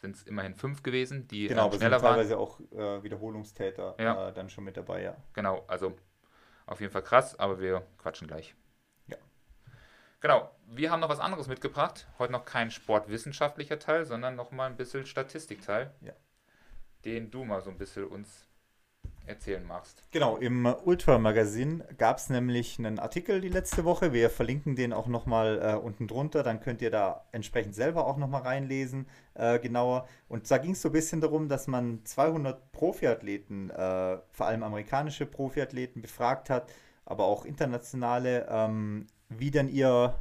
sind es immerhin 5 gewesen, die schneller waren. Teilweise auch Wiederholungstäter dann schon mit dabei, ja. Genau, also auf jeden Fall krass, aber wir quatschen gleich. Ja. Genau, wir haben noch was anderes mitgebracht. Heute noch kein sportwissenschaftlicher Teil, sondern nochmal ein bisschen Statistikteil, den du mal so ein bisschen uns erzählen magst. Genau, im Ultra-Magazin gab es nämlich einen Artikel die letzte Woche. Wir verlinken den auch nochmal unten drunter, dann könnt ihr da entsprechend selber auch nochmal reinlesen, genauer. Und da ging es so ein bisschen darum, dass man 200 Profiathleten, vor allem amerikanische Profiathleten, befragt hat, aber auch internationale, wie denn ihre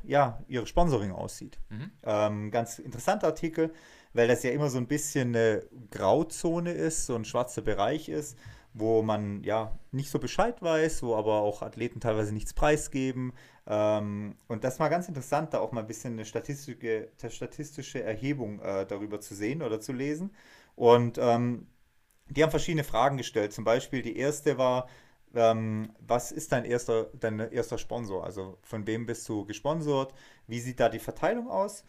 Sponsoring aussieht. Mhm. Ganz interessanter Artikel, weil das ja immer so ein bisschen eine Grauzone ist, so ein schwarzer Bereich ist, wo man nicht so Bescheid weiß, wo aber auch Athleten teilweise nichts preisgeben. Und das war ganz interessant, da auch mal ein bisschen eine statistische Erhebung darüber zu sehen oder zu lesen. Und die haben verschiedene Fragen gestellt. Zum Beispiel die erste war, was ist dein erster Sponsor? Also von wem bist du gesponsort? Wie sieht da die Verteilung aus?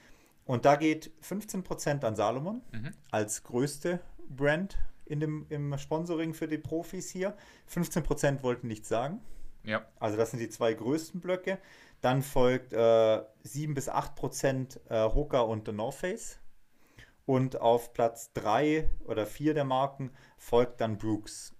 Und da geht 15% an Salomon als größte Brand im Sponsoring für die Profis hier. 15% wollten nichts sagen. Ja. Also das sind die zwei größten Blöcke. Dann folgt 7-8% Hoka und The North Face. Und auf Platz 3 oder 4 der Marken folgt dann Brooks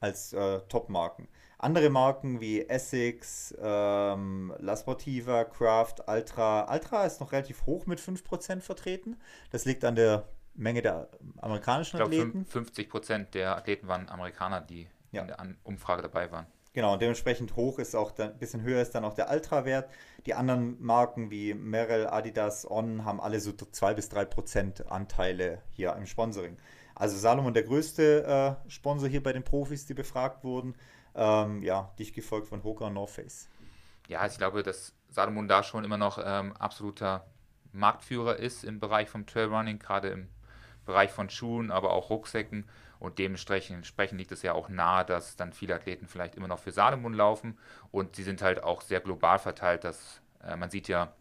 als Top-Marken. Andere Marken wie Essex, La Sportiva, Kraft, Altra. Altra ist noch relativ hoch mit 5% vertreten. Das liegt an der Menge der amerikanischen Athleten. 50% der Athleten waren Amerikaner, die in der Umfrage dabei waren. Genau, und dementsprechend höher ist dann auch der Altra-Wert. Die anderen Marken wie Merrell, Adidas, On haben alle so 2-3% Anteile hier im Sponsoring. Also Salomon der größte Sponsor hier bei den Profis, die befragt wurden. Dicht gefolgt von Hoka und North Face. Ja, ich glaube, dass Salomon da schon immer noch absoluter Marktführer ist im Bereich vom Trailrunning, gerade im Bereich von Schuhen, aber auch Rucksäcken, und dementsprechend liegt es ja auch nahe, dass dann viele Athleten vielleicht immer noch für Salomon laufen, und sie sind halt auch sehr global verteilt, dass man sieht ja,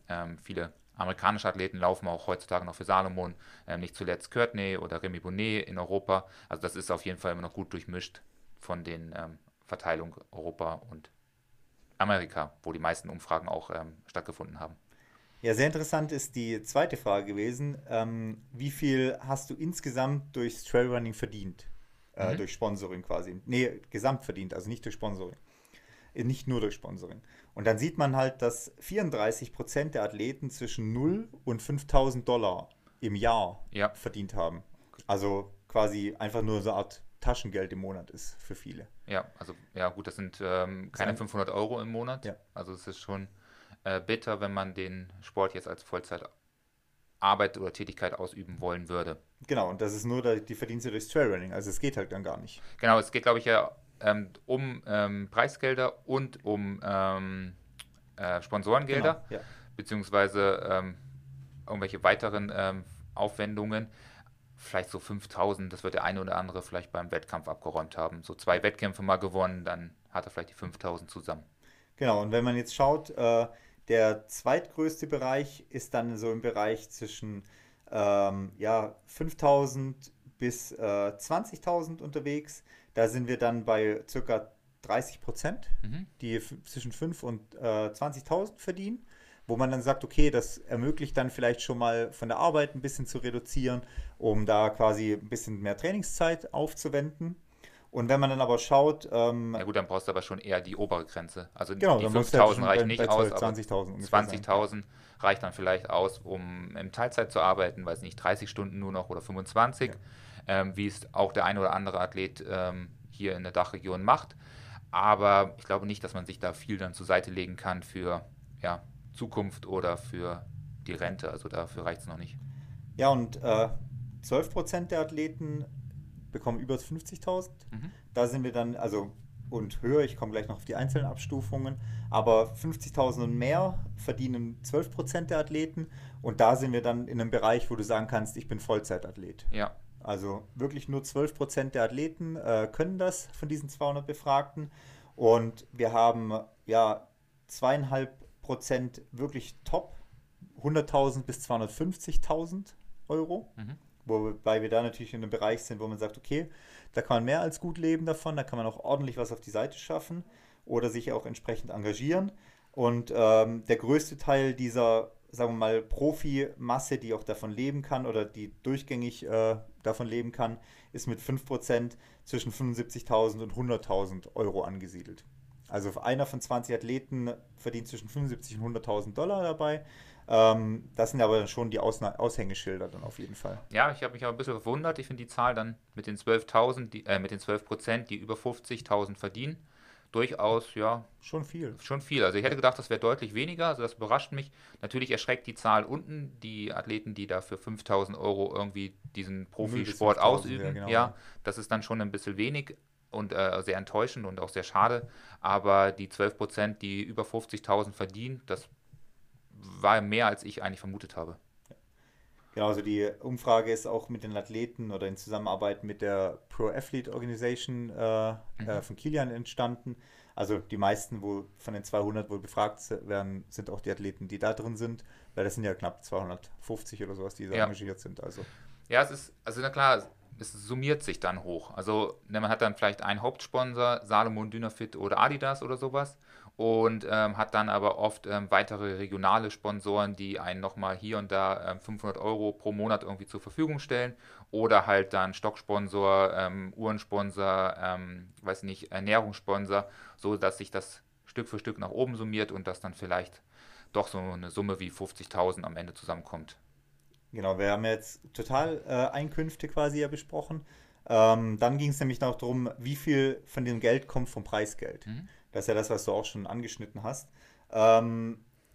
viele amerikanische Athleten laufen auch heutzutage noch für Salomon, nicht zuletzt Courtney oder Remi Bonnet in Europa, also das ist auf jeden Fall immer noch gut durchmischt von den Verteilungen Europa und Amerika, wo die meisten Umfragen auch stattgefunden haben. Ja, sehr interessant ist die zweite Frage gewesen. Wie viel hast du insgesamt durchs Trailrunning verdient? Durch Sponsoring quasi. Nee, gesamt verdient, also nicht durch Sponsoring. Nicht nur durch Sponsoring. Und dann sieht man halt, dass 34% der Athleten zwischen 0 und $5.000 im Jahr verdient haben. Also quasi einfach nur so eine Art Taschengeld im Monat ist für viele. Ja, also gut, das sind keine 500 Euro im Monat. Ja. Also es ist schon bitter, wenn man den Sport jetzt als Vollzeitarbeit oder Tätigkeit ausüben wollen würde. Genau, und das ist nur die Verdienste durchs Trailrunning, also es geht halt dann gar nicht. Genau, es geht, glaube ich, um Preisgelder und um Sponsorengelder, genau, beziehungsweise irgendwelche weiteren Aufwendungen. Vielleicht so 5.000, das wird der eine oder andere vielleicht beim Wettkampf abgeräumt haben. So 2 Wettkämpfe mal gewonnen, dann hat er vielleicht die 5.000 zusammen. Genau, und wenn man jetzt schaut, der zweitgrößte Bereich ist dann so im Bereich zwischen 5.000 bis 20.000 unterwegs. Da sind wir dann bei ca. 30%, die zwischen 5 und 20.000 verdienen, wo man dann sagt, okay, das ermöglicht dann vielleicht schon mal von der Arbeit ein bisschen zu reduzieren, um da quasi ein bisschen mehr Trainingszeit aufzuwenden. Und wenn man dann aber schaut... ja gut, dann brauchst du aber schon eher die obere Grenze. Also genau, die 5.000 reichen nicht aus, aber 20.000 reicht dann vielleicht aus, um in Teilzeit zu arbeiten, weiß nicht, 30 Stunden nur noch oder 25, wie es auch der ein oder andere Athlet hier in der Dachregion macht. Aber ich glaube nicht, dass man sich da viel dann zur Seite legen kann für Zukunft oder für die Rente. Also dafür reicht es noch nicht. Ja, und 12% der Athleten bekommen über 50.000. Da sind wir dann, und höher, ich komme gleich noch auf die einzelnen Abstufungen, aber 50.000 und mehr verdienen 12% der Athleten, und da sind wir dann in einem Bereich, wo du sagen kannst, ich bin Vollzeitathlet. Ja. Also wirklich nur 12% der Athleten können das von diesen 200 Befragten, Und wir haben ja 2,5% wirklich top, 100.000 bis 250.000 Euro. Mhm. Wobei wir da natürlich in einem Bereich sind, wo man sagt, okay, da kann man mehr als gut leben davon, da kann man auch ordentlich was auf die Seite schaffen oder sich auch entsprechend engagieren. Und der größte Teil dieser, sagen wir mal, Profimasse, die auch davon leben kann oder die durchgängig davon leben kann, ist mit 5% zwischen 75.000 und 100.000 Euro angesiedelt. Also einer von 20 Athleten verdient zwischen 75.000 und 100.000 Dollar dabei. Das sind aber schon die Aushängeschilder dann auf jeden Fall. Ja, ich habe mich aber ein bisschen gewundert. Ich finde die Zahl dann mit den 12%, die über 50.000 verdienen, durchaus, ja. Schon viel. Schon viel. Also ich hätte gedacht, das wäre deutlich weniger. Also das überrascht mich. Natürlich erschreckt die Zahl unten die Athleten, die da für 5.000 Euro irgendwie diesen Profisport ausüben. Ja, genau. Ja, das ist dann schon ein bisschen wenig und sehr enttäuschend und auch sehr schade. Aber die 12%, die über 50.000 verdienen, das war mehr, als ich eigentlich vermutet habe. Genau, also die Umfrage ist auch mit den Athleten oder in Zusammenarbeit mit der Pro Athlete Organization von Kilian entstanden. Also die meisten, wo von den 200 wohl befragt werden, sind auch die Athleten, die da drin sind, weil das sind ja knapp 250 oder sowas, die da engagiert sind. Also. Ja, es ist, also na klar, es summiert sich dann hoch. Also man hat dann vielleicht einen Hauptsponsor, Salomon, Dynafit oder Adidas oder sowas, und hat dann aber oft weitere regionale Sponsoren, die einen nochmal hier und da 500 Euro pro Monat irgendwie zur Verfügung stellen, oder halt dann Stocksponsor, Uhrensponsor, weiß nicht, Ernährungssponsor, so dass sich das Stück für Stück nach oben summiert und dass dann vielleicht doch so eine Summe wie 50.000 am Ende zusammenkommt. Genau, wir haben jetzt total Einkünfte quasi ja besprochen. Dann ging es nämlich noch darum, wie viel von dem Geld kommt vom Preisgeld. Mhm. Das ist ja das, was du auch schon angeschnitten hast.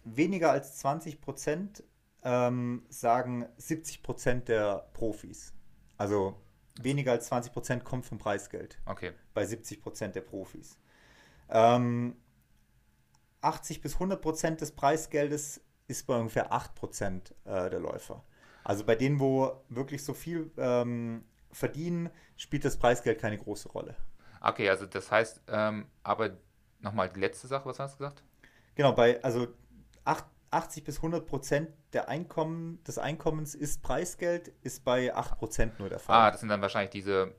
Weniger als 20% sagen 70% der Profis. Also weniger als 20% kommt vom Preisgeld. Okay. Bei 70% der Profis. 80 bis 100% des Preisgeldes ist bei ungefähr 8% der Läufer. Also bei denen, wo wirklich so viel verdienen, spielt das Preisgeld keine große Rolle. Okay, also das heißt, aber nochmal die letzte Sache, was hast du gesagt? Genau, bei also 80 bis 100% des Einkommens ist Preisgeld, ist bei 8% nur der Fall. Ah, das sind dann wahrscheinlich diese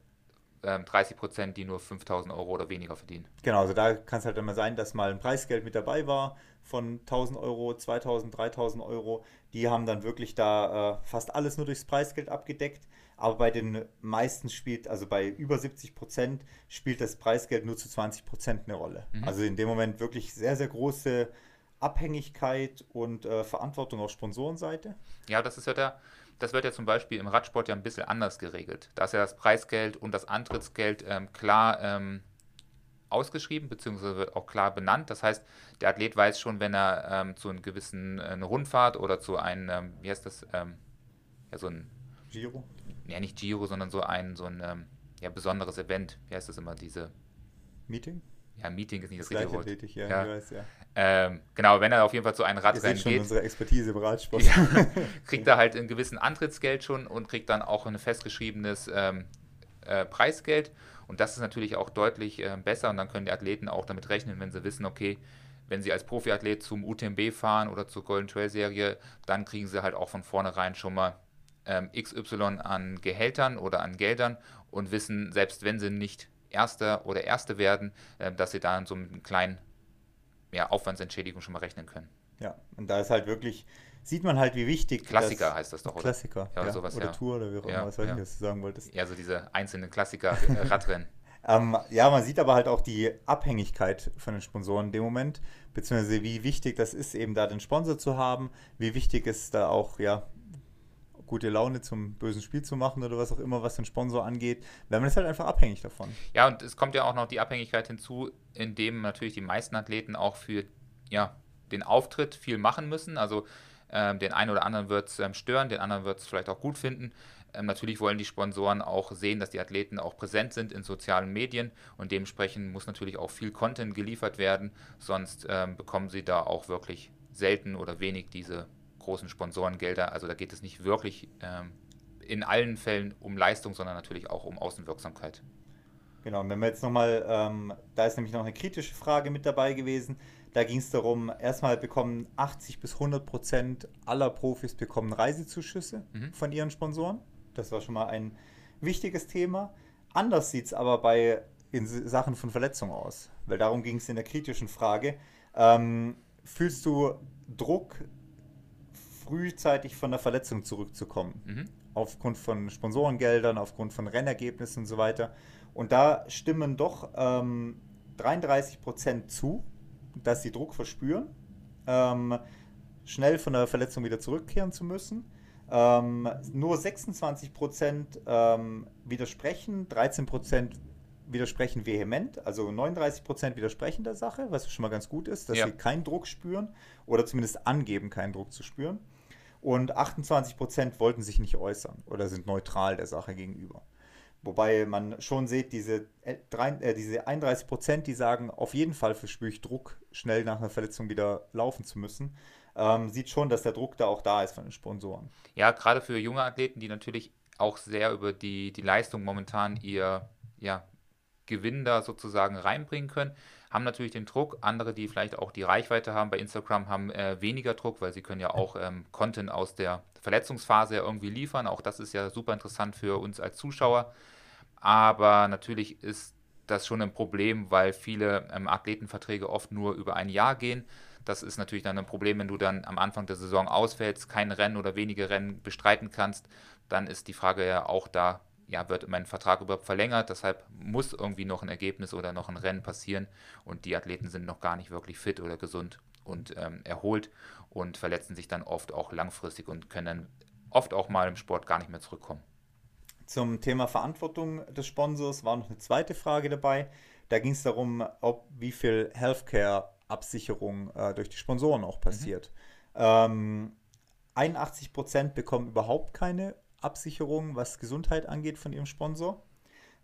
30%, die nur 5.000 Euro oder weniger verdienen. Genau, also da kann es halt immer sein, dass mal ein Preisgeld mit dabei war von 1.000 Euro, 2.000, 3.000 Euro. Die haben dann wirklich da fast alles nur durchs Preisgeld abgedeckt. Aber bei den meisten spielt, also bei über 70%, spielt das Preisgeld nur zu 20% eine Rolle. Mhm. Also in dem Moment wirklich sehr, sehr große Abhängigkeit und Verantwortung auf Sponsorenseite. Ja, das ist ja der... Das wird ja zum Beispiel im Radsport ja ein bisschen anders geregelt. Da ist ja das Preisgeld und das Antrittsgeld klar ausgeschrieben, beziehungsweise wird auch klar benannt. Das heißt, der Athlet weiß schon, wenn er zu einer gewissen Rundfahrt oder zu einem, wie heißt das, ja so ein... Giro? Ja, nicht Giro, sondern so ein ja, besonderes Event. Wie heißt das immer, diese... Meeting? Ja, Meeting ist nicht das richtige Wort. Ja, ja. Genau, wenn er auf jeden Fall zu einem Radrennen geht. Unsere Expertise im Radsport. Ja, kriegt er halt einen gewissen Antrittsgeld schon und kriegt dann auch ein festgeschriebenes Preisgeld. Und das ist natürlich auch deutlich besser. Und dann können die Athleten auch damit rechnen, wenn sie wissen, okay, wenn sie als Profiathlet zum UTMB fahren oder zur Golden Trail Serie, dann kriegen sie halt auch von vornherein schon mal XY an Gehältern oder an Geldern und wissen, selbst wenn sie nicht Erster oder Erste werden, dass sie dann so mit einem kleinen Aufwandsentschädigung schon mal rechnen können. Ja, und da ist halt wirklich, sieht man halt, wie wichtig Klassiker heißt das doch, oder? Klassiker, ja, sowas, oder Tour oder wie auch immer, was weiß ich, was du sagen wolltest. Ja, so diese einzelnen Klassiker-Radrennen. Ja, man sieht aber halt auch die Abhängigkeit von den Sponsoren in dem Moment, beziehungsweise wie wichtig das ist, eben da den Sponsor zu haben, wie wichtig es da auch, gute Laune zum bösen Spiel zu machen oder was auch immer, was den Sponsor angeht, weil man ist halt einfach abhängig davon. Ja, und es kommt ja auch noch die Abhängigkeit hinzu, indem natürlich die meisten Athleten auch für den Auftritt viel machen müssen. Also den einen oder anderen wird es stören, den anderen wird es vielleicht auch gut finden. Natürlich wollen die Sponsoren auch sehen, dass die Athleten auch präsent sind in sozialen Medien, und dementsprechend muss natürlich auch viel Content geliefert werden, sonst bekommen sie da auch wirklich selten oder wenig diese großen Sponsorengelder. Also da geht es nicht wirklich in allen Fällen um Leistung, sondern natürlich auch um Außenwirksamkeit. Genau, und wenn wir jetzt nochmal, da ist nämlich noch eine kritische Frage mit dabei gewesen. Da ging es darum, erstmal bekommen 80-100% aller Profis bekommen Reisezuschüsse von ihren Sponsoren. Das war schon mal ein wichtiges Thema. Anders sieht es aber bei in Sachen von Verletzung aus, weil darum ging es in der kritischen Frage. Fühlst du Druck, frühzeitig von der Verletzung zurückzukommen? Aufgrund von Sponsorengeldern, aufgrund von Rennergebnissen und so weiter. Und da stimmen doch 33% zu, dass sie Druck verspüren, schnell von der Verletzung wieder zurückkehren zu müssen. Nur 26% widersprechen, 13% widersprechen vehement, also 39% widersprechen der Sache, was schon mal ganz gut ist, dass sie keinen Druck spüren oder zumindest angeben, keinen Druck zu spüren. Und 28% wollten sich nicht äußern oder sind neutral der Sache gegenüber. Wobei man schon sieht, diese 31%, die sagen, auf jeden Fall verspüre ich Druck, schnell nach einer Verletzung wieder laufen zu müssen, sieht schon, dass der Druck da auch da ist von den Sponsoren. Ja, gerade für junge Athleten, die natürlich auch sehr über die Leistung momentan ihr Gewinn da sozusagen reinbringen können, haben natürlich den Druck. Andere, die vielleicht auch die Reichweite haben bei Instagram, haben weniger Druck, weil sie können ja auch Content aus der Verletzungsphase irgendwie liefern. Auch das ist ja super interessant für uns als Zuschauer. Aber natürlich ist das schon ein Problem, weil viele Athletenverträge oft nur über ein Jahr gehen. Das ist natürlich dann ein Problem, wenn du dann am Anfang der Saison ausfällst, kein Rennen oder wenige Rennen bestreiten kannst, dann ist die Frage ja auch da, wird mein Vertrag überhaupt verlängert, deshalb muss irgendwie noch ein Ergebnis oder noch ein Rennen passieren und die Athleten sind noch gar nicht wirklich fit oder gesund und erholt und verletzen sich dann oft auch langfristig und können dann oft auch mal im Sport gar nicht mehr zurückkommen. Zum Thema Verantwortung des Sponsors war noch eine zweite Frage dabei. Da ging es darum, wie viel Healthcare-Absicherung durch die Sponsoren auch passiert. 81% bekommen überhaupt keine Absicherung, was Gesundheit angeht von ihrem Sponsor,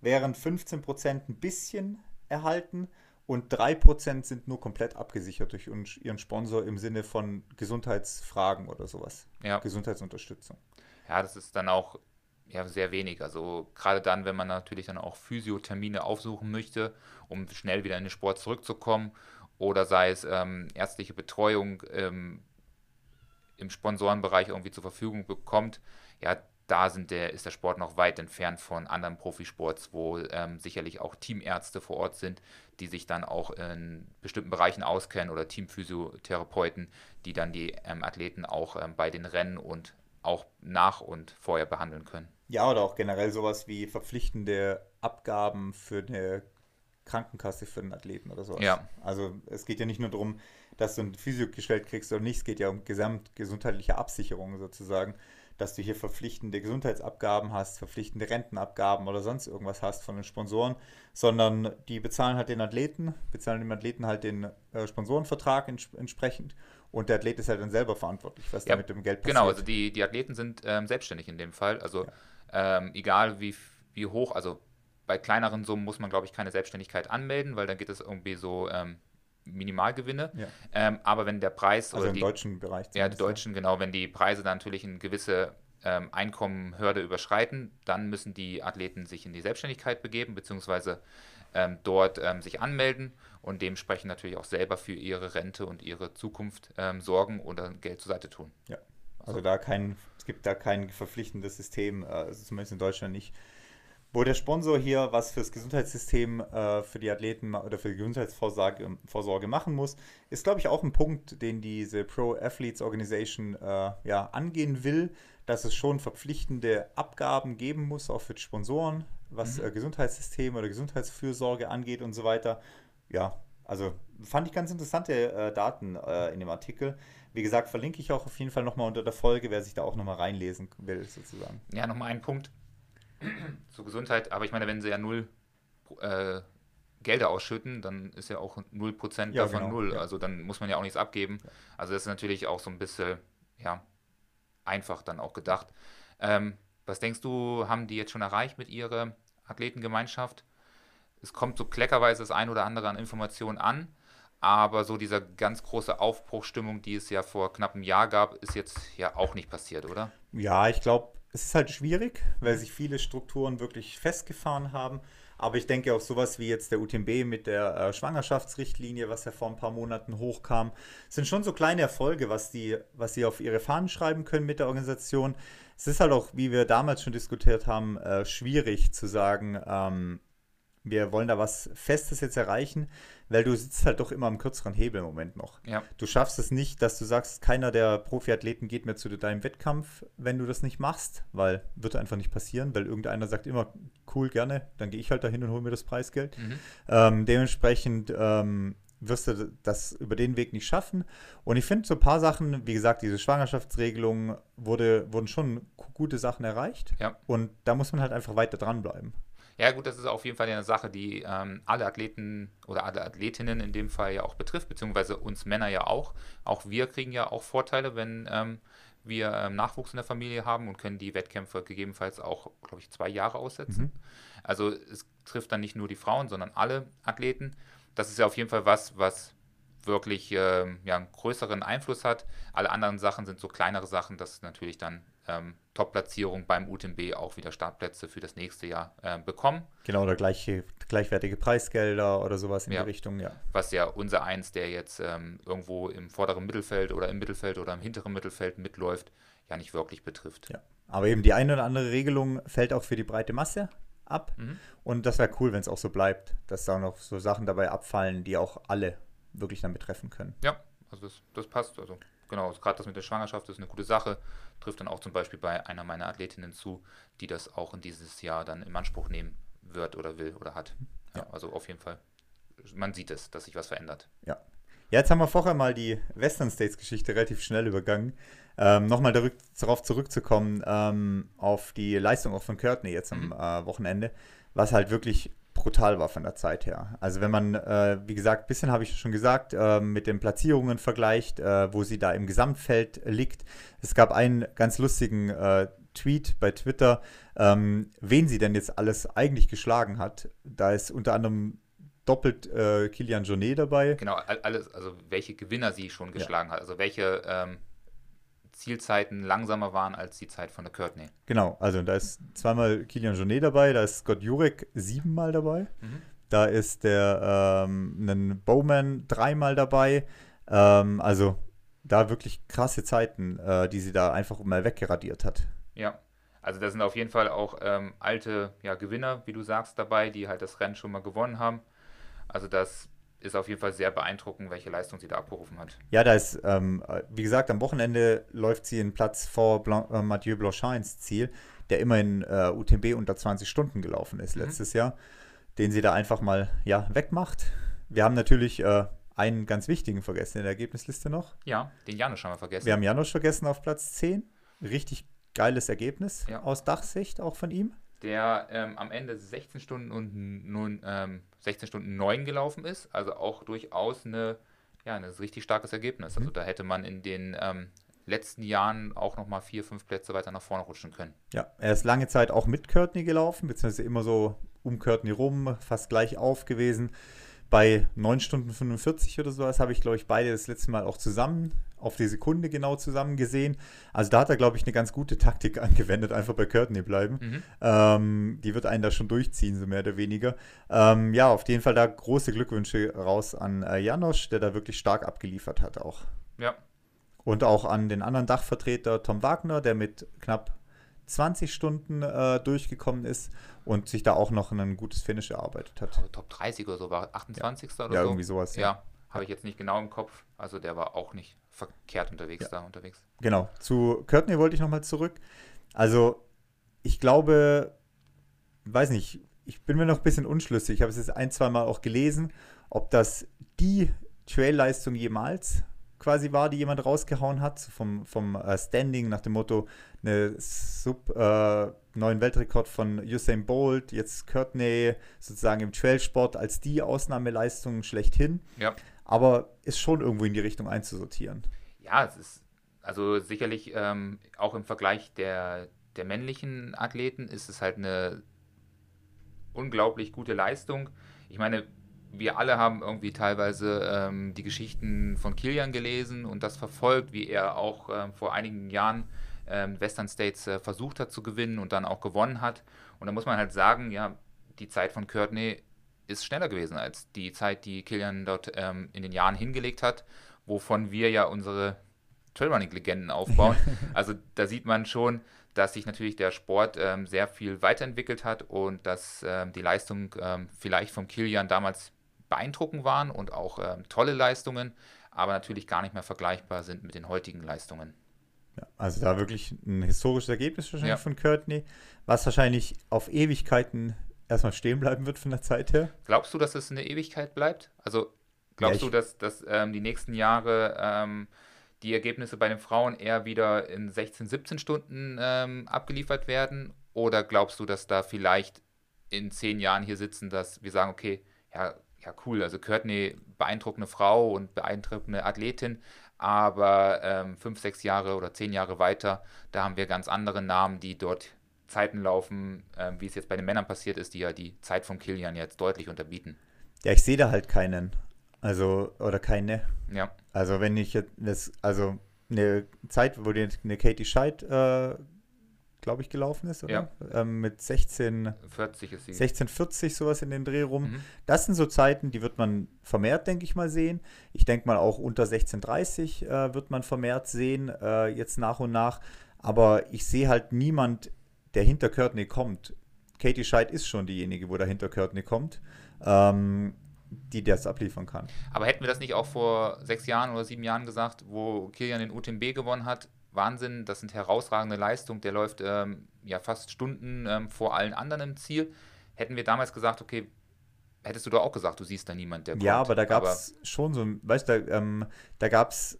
während 15% ein bisschen erhalten und 3% sind nur komplett abgesichert durch ihren Sponsor im Sinne von Gesundheitsfragen oder sowas, Gesundheitsunterstützung. Ja, das ist dann auch sehr wenig, also gerade dann, wenn man natürlich dann auch Physiothermine aufsuchen möchte, um schnell wieder in den Sport zurückzukommen oder sei es ärztliche Betreuung im Sponsorenbereich irgendwie zur Verfügung bekommt, da ist der Sport noch weit entfernt von anderen Profisports, wo sicherlich auch Teamärzte vor Ort sind, die sich dann auch in bestimmten Bereichen auskennen oder Teamphysiotherapeuten, die dann die Athleten auch bei den Rennen und auch nach und vorher behandeln können. Ja, oder auch generell sowas wie verpflichtende Abgaben für eine Krankenkasse für den Athleten oder sowas. Ja. Also es geht ja nicht nur darum, dass du ein Physio gestellt kriegst oder nicht, es geht ja um gesamtgesundheitliche Absicherung sozusagen, dass du hier verpflichtende Gesundheitsabgaben hast, verpflichtende Rentenabgaben oder sonst irgendwas hast von den Sponsoren, sondern die bezahlen halt den Athleten, bezahlen dem Athleten halt den Sponsorenvertrag entsprechend und der Athlet ist halt dann selber verantwortlich, was da mit dem Geld passiert. Genau, also die Athleten sind selbstständig in dem Fall, also egal wie hoch, also bei kleineren Summen muss man, glaube ich, keine Selbstständigkeit anmelden, weil dann geht es irgendwie so Minimalgewinne, aber wenn der Preis also oder im deutschen Bereich wenn die Preise dann natürlich eine gewisse Einkommenhürde überschreiten, dann müssen die Athleten sich in die Selbstständigkeit begeben, beziehungsweise dort sich anmelden und dementsprechend natürlich auch selber für ihre Rente und ihre Zukunft sorgen oder Geld zur Seite tun. Ja, also es gibt da kein verpflichtendes System, also zumindest in Deutschland nicht, wo der Sponsor hier was fürs Gesundheitssystem, für die Athleten oder für die Gesundheitsvorsorge machen muss, ist, glaube ich, auch ein Punkt, den diese Pro Athletes Organization angehen will, dass es schon verpflichtende Abgaben geben muss, auch für die Sponsoren, was Gesundheitssystem oder Gesundheitsfürsorge angeht und so weiter. Ja, also fand ich ganz interessante Daten in dem Artikel. Wie gesagt, verlinke ich auch auf jeden Fall nochmal unter der Folge, wer sich da auch nochmal reinlesen will, sozusagen. Ja, nochmal ein Punkt zur Gesundheit, aber ich meine, wenn sie ja 0 Gelder ausschütten, dann ist ja auch 0% davon 0, also dann muss man ja auch nichts abgeben. Ja. Also das ist natürlich auch so ein bisschen, einfach dann auch gedacht. Was denkst du, haben die jetzt schon erreicht mit ihrer Athletengemeinschaft? Es kommt so kleckerweise das ein oder andere an Informationen an, aber so dieser ganz große Aufbruchstimmung, die es ja vor knapp einem Jahr gab, ist jetzt ja auch nicht passiert, oder? Ja, ich glaube, es ist halt schwierig, weil sich viele Strukturen wirklich festgefahren haben. Aber ich denke auch sowas wie jetzt der UTMB mit der Schwangerschaftsrichtlinie, was ja vor ein paar Monaten hochkam, sind schon so kleine Erfolge, was sie auf ihre Fahnen schreiben können mit der Organisation. Es ist halt auch, wie wir damals schon diskutiert haben, schwierig zu sagen, wir wollen da was Festes jetzt erreichen, weil du sitzt halt doch immer am kürzeren Hebel im Moment noch. Ja. Du schaffst es nicht, dass du sagst, keiner der Profiathleten geht mehr zu deinem Wettkampf, wenn du das nicht machst, weil wird einfach nicht passieren, weil irgendeiner sagt immer, cool, gerne, dann gehe ich halt dahin und hole mir das Preisgeld. Mhm. Dementsprechend wirst du das über den Weg nicht schaffen. Und ich finde so ein paar Sachen, wie gesagt, diese Schwangerschaftsregelungen wurden schon gute Sachen erreicht. Ja. Und da muss man halt einfach weiter dranbleiben. Ja gut, das ist auf jeden Fall eine Sache, die alle Athleten oder alle Athletinnen in dem Fall ja auch betrifft, beziehungsweise uns Männer ja auch. Auch wir kriegen ja auch Vorteile, wenn wir Nachwuchs in der Familie haben und können die Wettkämpfe gegebenenfalls auch, glaube ich, 2 Jahre aussetzen. Mhm. Also es trifft dann nicht nur die Frauen, sondern alle Athleten. Das ist ja auf jeden Fall was wirklich einen größeren Einfluss hat. Alle anderen Sachen sind so kleinere Sachen, dass natürlich dann Top-Platzierung beim UTMB auch wieder Startplätze für das nächste Jahr bekommen. Genau, oder gleichwertige Preisgelder oder sowas in die Richtung, ja. Was ja unser Eins, der jetzt irgendwo im vorderen Mittelfeld oder im Mittelfeld oder im hinteren Mittelfeld mitläuft, ja nicht wirklich betrifft. Ja. Aber eben die eine oder andere Regelung fällt auch für die breite Masse ab. Mhm. Und das wäre cool, wenn es auch so bleibt, dass da noch so Sachen dabei abfallen, die auch alle wirklich dann betreffen können. Ja, also das passt. Also genau, gerade das mit der Schwangerschaft ist eine gute Sache, trifft dann auch zum Beispiel bei einer meiner Athletinnen zu, die das auch in dieses Jahr dann in Anspruch nehmen wird oder will oder hat. Ja, also auf jeden Fall, man sieht es, dass sich was verändert. Ja. Ja, jetzt haben wir vorher mal die Western States Geschichte relativ schnell übergangen. Nochmal darauf zurückzukommen, auf die Leistung auch von Courtney jetzt am Wochenende, was halt wirklich brutal war von der Zeit her. Also wenn man, wie gesagt, ein bisschen habe ich schon gesagt, mit den Platzierungen vergleicht, wo sie da im Gesamtfeld liegt. Es gab einen ganz lustigen Tweet bei Twitter, wen sie denn jetzt alles eigentlich geschlagen hat. Da ist unter anderem doppelt Kilian Journet dabei. Genau, alles, also welche Gewinner sie schon geschlagen hat, also welche Zielzeiten langsamer waren als die Zeit von der Courtney. Genau, also da ist zweimal Kilian Journet dabei, da ist Scott Jurek 7-mal dabei, da ist der ein Bowman 3-mal dabei, also da wirklich krasse Zeiten, die sie da einfach mal weggeradiert hat. Ja, also da sind auf jeden Fall auch alte Gewinner, wie du sagst, dabei, die halt das Rennen schon mal gewonnen haben. Also das ist auf jeden Fall sehr beeindruckend, welche Leistung sie da abgerufen hat. Ja, da ist, wie gesagt, am Wochenende läuft sie einen Platz vor Mathieu Blanchard ins Ziel, der immerhin UTMB unter 20 Stunden gelaufen ist letztes Jahr, den sie da einfach mal wegmacht. Wir haben natürlich einen ganz wichtigen vergessen in der Ergebnisliste noch. Ja, den Janusz haben wir vergessen. Wir haben Janusz vergessen auf Platz 10. Richtig geiles Ergebnis aus Dachsicht auch von ihm. Der am Ende 16 Stunden 9 gelaufen ist, also auch durchaus ein richtig starkes Ergebnis. Also da hätte man in den letzten Jahren auch nochmal 4, 5 Plätze weiter nach vorne rutschen können. Ja, er ist lange Zeit auch mit Courtney gelaufen, beziehungsweise immer so um Courtney rum, fast gleich auf gewesen. Bei 9 Stunden 45 oder sowas habe ich, glaube ich, beide das letzte Mal auch zusammen, auf die Sekunde genau zusammen gesehen. Also da hat er, glaube ich, eine ganz gute Taktik angewendet, einfach bei Courtney bleiben. Die wird einen da schon durchziehen, so mehr oder weniger. Auf jeden Fall da große Glückwünsche raus an Janusz, der da wirklich stark abgeliefert hat auch. Ja. Und auch an den anderen Dachvertreter Tom Wagner, der mit knapp 20 Stunden durchgekommen ist und sich da auch noch ein gutes Finish erarbeitet hat. Also Top 30 oder so, war 28. oder so. Ja, irgendwie sowas. Ja, habe ich jetzt nicht genau im Kopf. Also der war auch nicht verkehrt unterwegs unterwegs. Genau, zu Courtney wollte ich nochmal zurück. Also ich glaube, weiß nicht, ich bin mir noch ein bisschen unschlüssig. Ich habe es jetzt 1, 2 Mal auch gelesen, ob das die Trail-Leistung jemals quasi war, die jemand rausgehauen hat, vom Standing nach dem Motto, neuen Weltrekord von Usain Bolt, jetzt Courtney sozusagen im Trailsport als die Ausnahmeleistung schlechthin, aber ist schon irgendwo in die Richtung einzusortieren. Ja, es ist also sicherlich auch im Vergleich der männlichen Athleten ist es halt eine unglaublich gute Leistung. Ich meine, wir alle haben irgendwie teilweise die Geschichten von Kilian gelesen und das verfolgt, wie er auch vor einigen Jahren Western States versucht hat zu gewinnen und dann auch gewonnen hat. Und da muss man halt sagen, ja, die Zeit von Courtney ist schneller gewesen als die Zeit, die Kilian dort in den Jahren hingelegt hat, wovon wir ja unsere Trailrunning-Legenden aufbauen. Also da sieht man schon, dass sich natürlich der Sport sehr viel weiterentwickelt hat und dass die Leistung vielleicht vom Kilian damals beeindruckend waren und auch tolle Leistungen, aber natürlich gar nicht mehr vergleichbar sind mit den heutigen Leistungen. Ja, also da wirklich ein historisches Ergebnis wahrscheinlich von Courtney, was wahrscheinlich auf Ewigkeiten erstmal stehen bleiben wird von der Zeit her. Glaubst du, dass es eine Ewigkeit bleibt? Also glaubst du, dass die nächsten Jahre die Ergebnisse bei den Frauen eher wieder in 16, 17 Stunden abgeliefert werden? Oder glaubst du, dass da vielleicht in 10 Jahren hier sitzen, dass wir sagen, okay, ja cool, also Courtney, beeindruckende Frau und beeindruckende Athletin, aber 5, 6 Jahre oder 10 Jahre weiter, da haben wir ganz andere Namen, die dort Zeiten laufen, wie es jetzt bei den Männern passiert ist, die ja die Zeit von Kilian jetzt deutlich unterbieten. Ja, ich sehe da halt keinen. Also, oder keine. Ja. Also, wenn ich jetzt, eine Zeit, wo die eine Katie Schide, glaube ich, gelaufen ist, oder? Ja. Mit 16,40 ist sie. 16,40, sowas in den Dreh rum. Mhm. Das sind so Zeiten, die wird man vermehrt, denke ich mal, sehen. Ich denke mal, auch unter 16,30 wird man vermehrt sehen, jetzt nach und nach. Aber ich sehe halt niemand, der hinter Courtney kommt. Katie Schide ist schon diejenige, wo dahinter Courtney kommt. Die das abliefern kann. Aber hätten wir das nicht auch vor 6 Jahren oder 7 Jahren gesagt, wo Kilian den UTMB gewonnen hat? Wahnsinn, das sind herausragende Leistungen, der läuft fast Stunden vor allen anderen im Ziel. Hätten wir damals gesagt, okay, hättest du doch auch gesagt, du siehst da niemanden, der kommt. Ja, aber da gab es schon so, weißt du, da gab es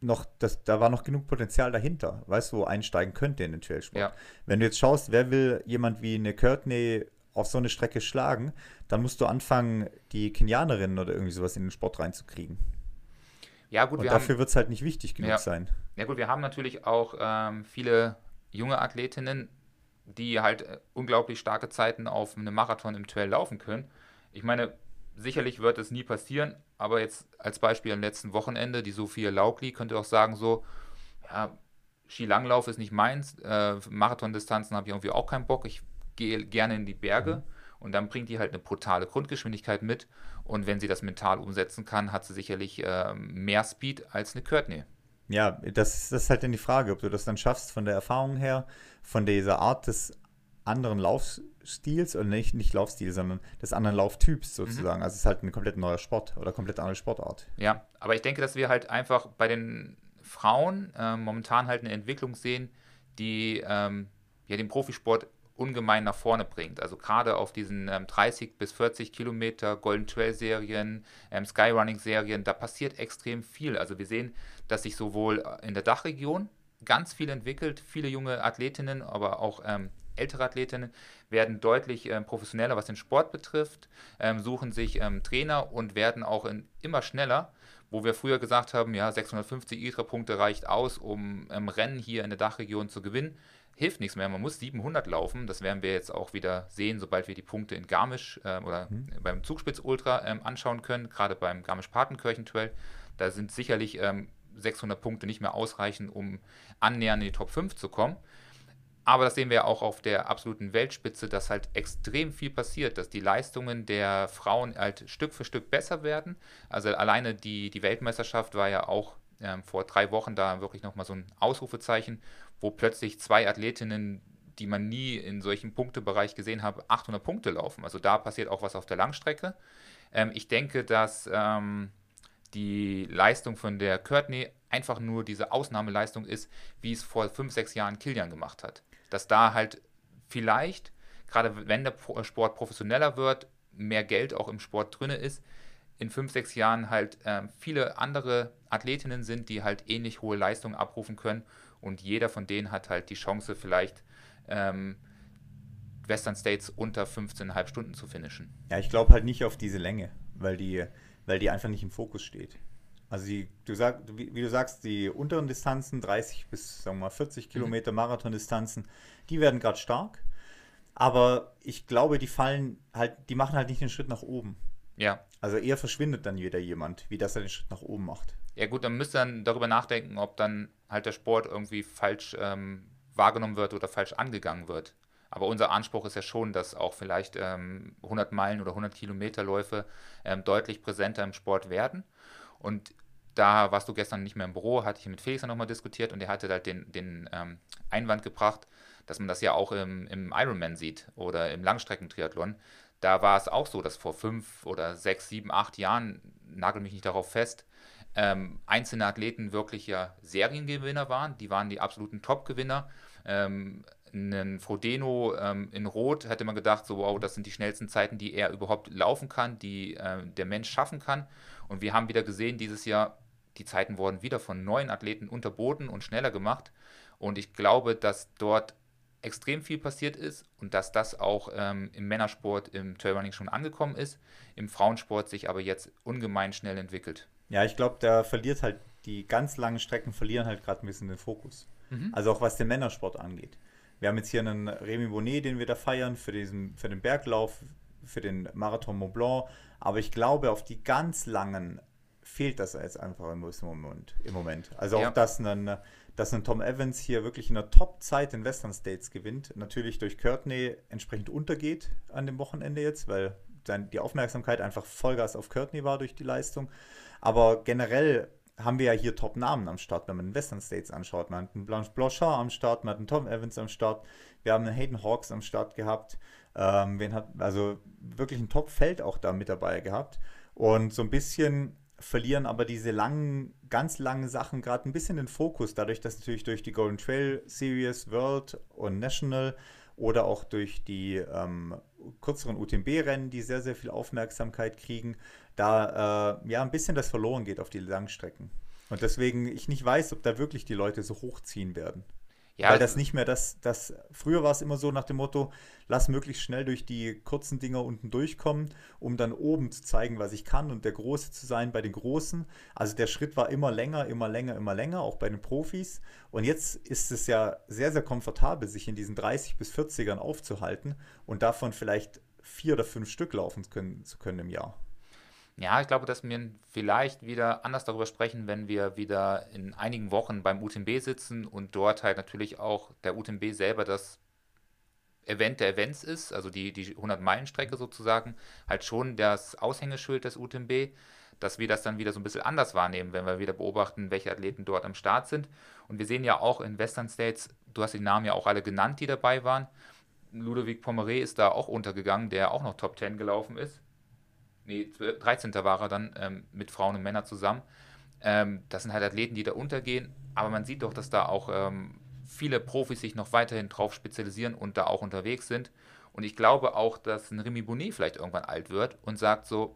noch, da war noch genug Potenzial dahinter, weißt du, wo einsteigen könnte in den Trailsport. Ja. Wenn du jetzt schaust, wer will jemand wie eine Courtney auf so eine Strecke schlagen, dann musst du anfangen, die Kenianerinnen oder irgendwie sowas in den Sport reinzukriegen. Ja, gut, dafür wird es halt nicht wichtig genug sein. Ja gut, wir haben natürlich auch viele junge Athletinnen, die halt unglaublich starke Zeiten auf einem Marathon im Trail laufen können. Ich meine, sicherlich wird es nie passieren, aber jetzt als Beispiel am letzten Wochenende, die Sophia Laukli könnte auch sagen so, ja, Skilanglauf ist nicht meins, Marathondistanzen habe ich irgendwie auch keinen Bock, ich gehe gerne in die Berge und dann bringt die halt eine brutale Grundgeschwindigkeit mit und wenn sie das mental umsetzen kann, hat sie sicherlich mehr Speed als eine Courtney. Ja, das ist halt dann die Frage, ob du das dann schaffst von der Erfahrung her, von dieser Art des anderen Laufstils oder nicht Laufstil, sondern des anderen Lauftyps sozusagen. Also es ist halt ein komplett neuer Sport oder komplett andere Sportart. Ja, aber ich denke, dass wir halt einfach bei den Frauen momentan halt eine Entwicklung sehen, die den Profisport ungemein nach vorne bringt. Also gerade auf diesen 30 bis 40 Kilometer Golden Trail Serien, Skyrunning Serien, da passiert extrem viel. Also wir sehen, dass sich sowohl in der Dachregion ganz viel entwickelt. Viele junge Athletinnen, aber auch ältere Athletinnen werden deutlich professioneller, was den Sport betrifft, suchen sich Trainer und werden auch immer schneller, wo wir früher gesagt haben, ja, 650 ITRA-Punkte reicht aus, um Rennen hier in der Dachregion zu gewinnen. Hilft nichts mehr, man muss 700 laufen, das werden wir jetzt auch wieder sehen, sobald wir die Punkte in Garmisch beim Zugspitz-Ultra anschauen können, gerade beim Garmisch-Partenkirchen-Trail, da sind sicherlich 600 Punkte nicht mehr ausreichend, um annähernd in die Top 5 zu kommen, aber das sehen wir auch auf der absoluten Weltspitze, dass halt extrem viel passiert, dass die Leistungen der Frauen halt Stück für Stück besser werden, also alleine die Weltmeisterschaft war ja auch vor 3 Wochen da wirklich nochmal so ein Ausrufezeichen, wo plötzlich 2 Athletinnen, die man nie in solchen Punktebereich gesehen hat, 800 Punkte laufen. Also da passiert auch was auf der Langstrecke. Ich denke, dass die Leistung von der Courtney einfach nur diese Ausnahmeleistung ist, wie es vor 5, 6 Jahren Kilian gemacht hat. Dass da halt vielleicht, gerade wenn der Sport professioneller wird, mehr Geld auch im Sport drin ist, in 5, 6 Jahren halt viele andere Athletinnen sind, die halt ähnlich hohe Leistungen abrufen können. Und jeder von denen hat halt die Chance, vielleicht Western States unter 15,5 Stunden zu finishen. Ja, ich glaube halt nicht auf diese Länge, weil die einfach nicht im Fokus steht. Also wie du sagst, die unteren Distanzen, 30 bis sagen wir mal 40 Kilometer Marathondistanzen, die werden gerade stark. Aber ich glaube, die machen halt nicht den Schritt nach oben. Ja. Also eher verschwindet dann wieder jemand, wie dass er den Schritt nach oben macht. Ja gut, dann müsst ihr dann darüber nachdenken, ob dann halt der Sport irgendwie falsch wahrgenommen wird oder falsch angegangen wird. Aber unser Anspruch ist ja schon, dass auch vielleicht 100 Meilen oder 100 Kilometer Läufe deutlich präsenter im Sport werden. Und da warst du gestern nicht mehr im Büro, hatte ich mit Felix dann nochmal diskutiert und er hatte halt den Einwand gebracht, dass man das ja auch im Ironman sieht oder im Langstreckentriathlon. Da war es auch so, dass vor 5 oder 6, 7, 8 Jahren, nagel mich nicht darauf fest, einzelne Athleten wirklich ja Seriengewinner waren. Die waren die absoluten Top-Gewinner. Einen Frodeno in Rot hätte man gedacht, so wow, das sind die schnellsten Zeiten, die er überhaupt laufen kann, die der Mensch schaffen kann. Und wir haben wieder gesehen, dieses Jahr, die Zeiten wurden wieder von neuen Athleten unterboten und schneller gemacht. Und ich glaube, dass dort extrem viel passiert ist und dass das auch im Männersport, im Trailrunning schon angekommen ist, im Frauensport sich aber jetzt ungemein schnell entwickelt. Ja, ich glaube, da verliert halt, die ganz langen Strecken verlieren halt gerade ein bisschen den Fokus. Mhm. Also auch was den Männersport angeht. Wir haben jetzt hier einen Remi Bonnet, den wir da feiern, für den Berglauf, für den Marathon Mont Blanc. Aber ich glaube, auf die ganz langen fehlt das jetzt einfach im Moment. Also auch, ja, dass ein Tom Evans hier wirklich in der Top-Zeit in Western States gewinnt, natürlich durch Courtney entsprechend untergeht an dem Wochenende jetzt, weil die Aufmerksamkeit einfach Vollgas auf Courtney war durch die Leistung. Aber generell haben wir ja hier Top-Namen am Start, wenn man den Western States anschaut. Man hat einen Blanchard am Start, man hat einen Tom Evans am Start, wir haben einen Hayden Hawks am Start gehabt. Also wirklich ein Top-Feld auch da mit dabei gehabt. Und so ein bisschen verlieren aber diese langen, ganz langen Sachen gerade ein bisschen den Fokus, dadurch, dass natürlich durch die Golden Trail Series, World und National oder auch durch die kürzeren UTMB-Rennen, die sehr, sehr viel Aufmerksamkeit kriegen, da ein bisschen das verloren geht auf die Langstrecken. Und deswegen, ich nicht weiß, ob da wirklich die Leute so hochziehen werden. Ja, weil das nicht mehr das früher war es immer so nach dem Motto, lass möglichst schnell durch die kurzen Dinger unten durchkommen, um dann oben zu zeigen, was ich kann und der Große zu sein bei den Großen. Also der Schritt war immer länger, immer länger, immer länger, auch bei den Profis. Und jetzt ist es ja sehr, sehr komfortabel, sich in diesen 30 bis 40ern aufzuhalten und davon vielleicht 4 oder 5 Stück laufen zu können im Jahr. Ja, ich glaube, dass wir vielleicht wieder anders darüber sprechen, wenn wir wieder in einigen Wochen beim UTMB sitzen und dort halt natürlich auch der UTMB selber das Event der Events ist, also die 100-Meilen-Strecke sozusagen, halt schon das Aushängeschild des UTMB, dass wir das dann wieder so ein bisschen anders wahrnehmen, wenn wir wieder beobachten, welche Athleten dort am Start sind. Und wir sehen ja auch in Western States, du hast die Namen ja auch alle genannt, die dabei waren. Ludovic Pommery ist da auch untergegangen, der auch noch Top 10 gelaufen ist. Nee, 13. war er dann mit Frauen und Männern zusammen. Das sind halt Athleten, die da untergehen, aber man sieht doch, dass da auch viele Profis sich noch weiterhin drauf spezialisieren und da auch unterwegs sind. Und ich glaube auch, dass ein Remi Bonnet vielleicht irgendwann alt wird und sagt so,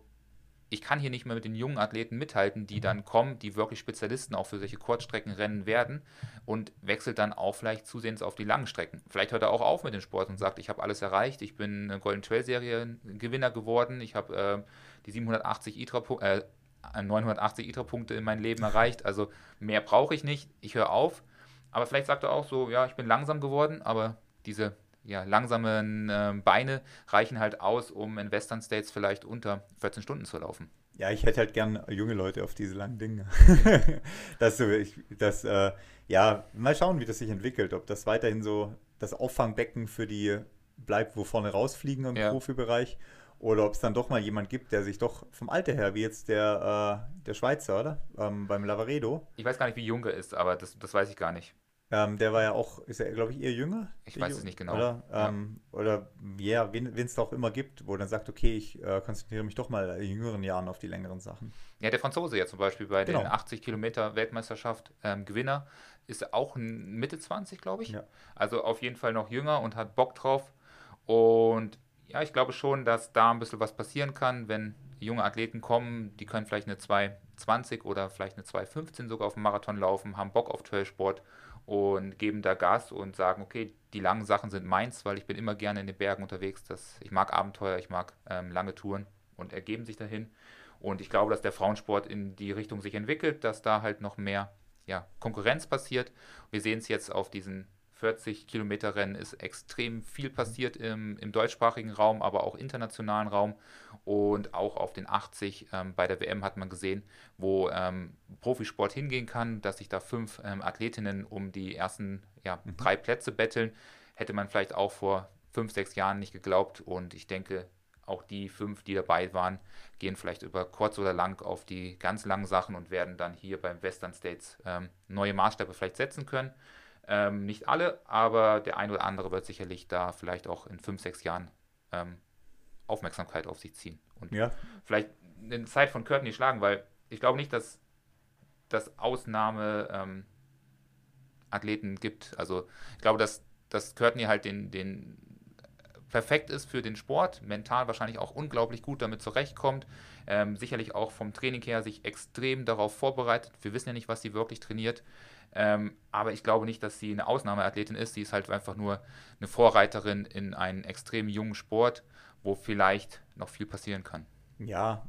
ich kann hier nicht mehr mit den jungen Athleten mithalten, die dann kommen, die wirklich Spezialisten auch für solche Kurzstreckenrennen werden und wechselt dann auch vielleicht zusehends auf die langen Strecken. Vielleicht hört er auch auf mit dem Sport und sagt, ich habe alles erreicht, ich bin Golden Trail Serie Gewinner geworden, ich habe die 980 ITRA-Punkte in meinem Leben erreicht, also mehr brauche ich nicht, ich höre auf. Aber vielleicht sagt er auch so, ja, ich bin langsam geworden, aber diese langsamen Beine reichen halt aus, um in Western States vielleicht unter 14 Stunden zu laufen. Ja, ich hätte halt gern junge Leute auf diese langen Dinge. Mal schauen, wie das sich entwickelt, ob das weiterhin so das Auffangbecken für die bleibt, wo vorne rausfliegen im Profibereich, oder ob es dann doch mal jemand gibt, der sich doch vom Alter her, wie jetzt der Schweizer, oder? Beim Lavaredo. Ich weiß gar nicht, wie jung er ist, aber das weiß ich gar nicht. Der war ja auch, ist er, glaube ich, eher jünger? Ich weiß es nicht genau. Oder wen es da auch immer gibt, wo dann sagt, okay, ich konzentriere mich doch mal in jüngeren Jahren auf die längeren Sachen. Ja, der Franzose ja zum Beispiel bei den 80-Kilometer-Weltmeisterschaft Gewinner, ist auch Mitte 20, glaube ich. Ja. Also auf jeden Fall noch jünger und hat Bock drauf. Und ja, ich glaube schon, dass da ein bisschen was passieren kann, wenn junge Athleten kommen, die können vielleicht eine 2:20 oder vielleicht eine 2:15 sogar auf dem Marathon laufen, haben Bock auf Trailsport und geben da Gas und sagen, okay, die langen Sachen sind meins, weil ich bin immer gerne in den Bergen unterwegs, ich mag Abenteuer, ich mag lange Touren und ergeben sich dahin. Und ich glaube, dass der Frauensport in die Richtung sich entwickelt, dass da halt noch mehr Konkurrenz passiert. Wir sehen es jetzt auf diesen 40-Kilometer-Rennen ist extrem viel passiert im deutschsprachigen Raum, aber auch internationalen Raum. Und auch auf den 80 bei der WM hat man gesehen, wo Profisport hingehen kann, dass sich da 5 Athletinnen um die ersten 3 Plätze betteln. Hätte man vielleicht auch vor 5, 6 Jahren nicht geglaubt. Und ich denke, auch die 5, die dabei waren, gehen vielleicht über kurz oder lang auf die ganz langen Sachen und werden dann hier beim Western States neue Maßstäbe vielleicht setzen können. Nicht alle, aber der ein oder andere wird sicherlich da vielleicht auch in 5, 6 Jahren Aufmerksamkeit auf sich ziehen und vielleicht eine Zeit von Courtney schlagen, weil ich glaube nicht, dass das Ausnahmeathleten gibt. Also ich glaube, dass Courtney halt den perfekt ist für den Sport, mental wahrscheinlich auch unglaublich gut damit zurechtkommt, sicherlich auch vom Training her sich extrem darauf vorbereitet. Wir wissen ja nicht, was sie wirklich trainiert, aber ich glaube nicht, dass sie eine Ausnahmeathletin ist. Sie ist halt einfach nur eine Vorreiterin in einen extrem jungen Sport, wo vielleicht noch viel passieren kann. Ja.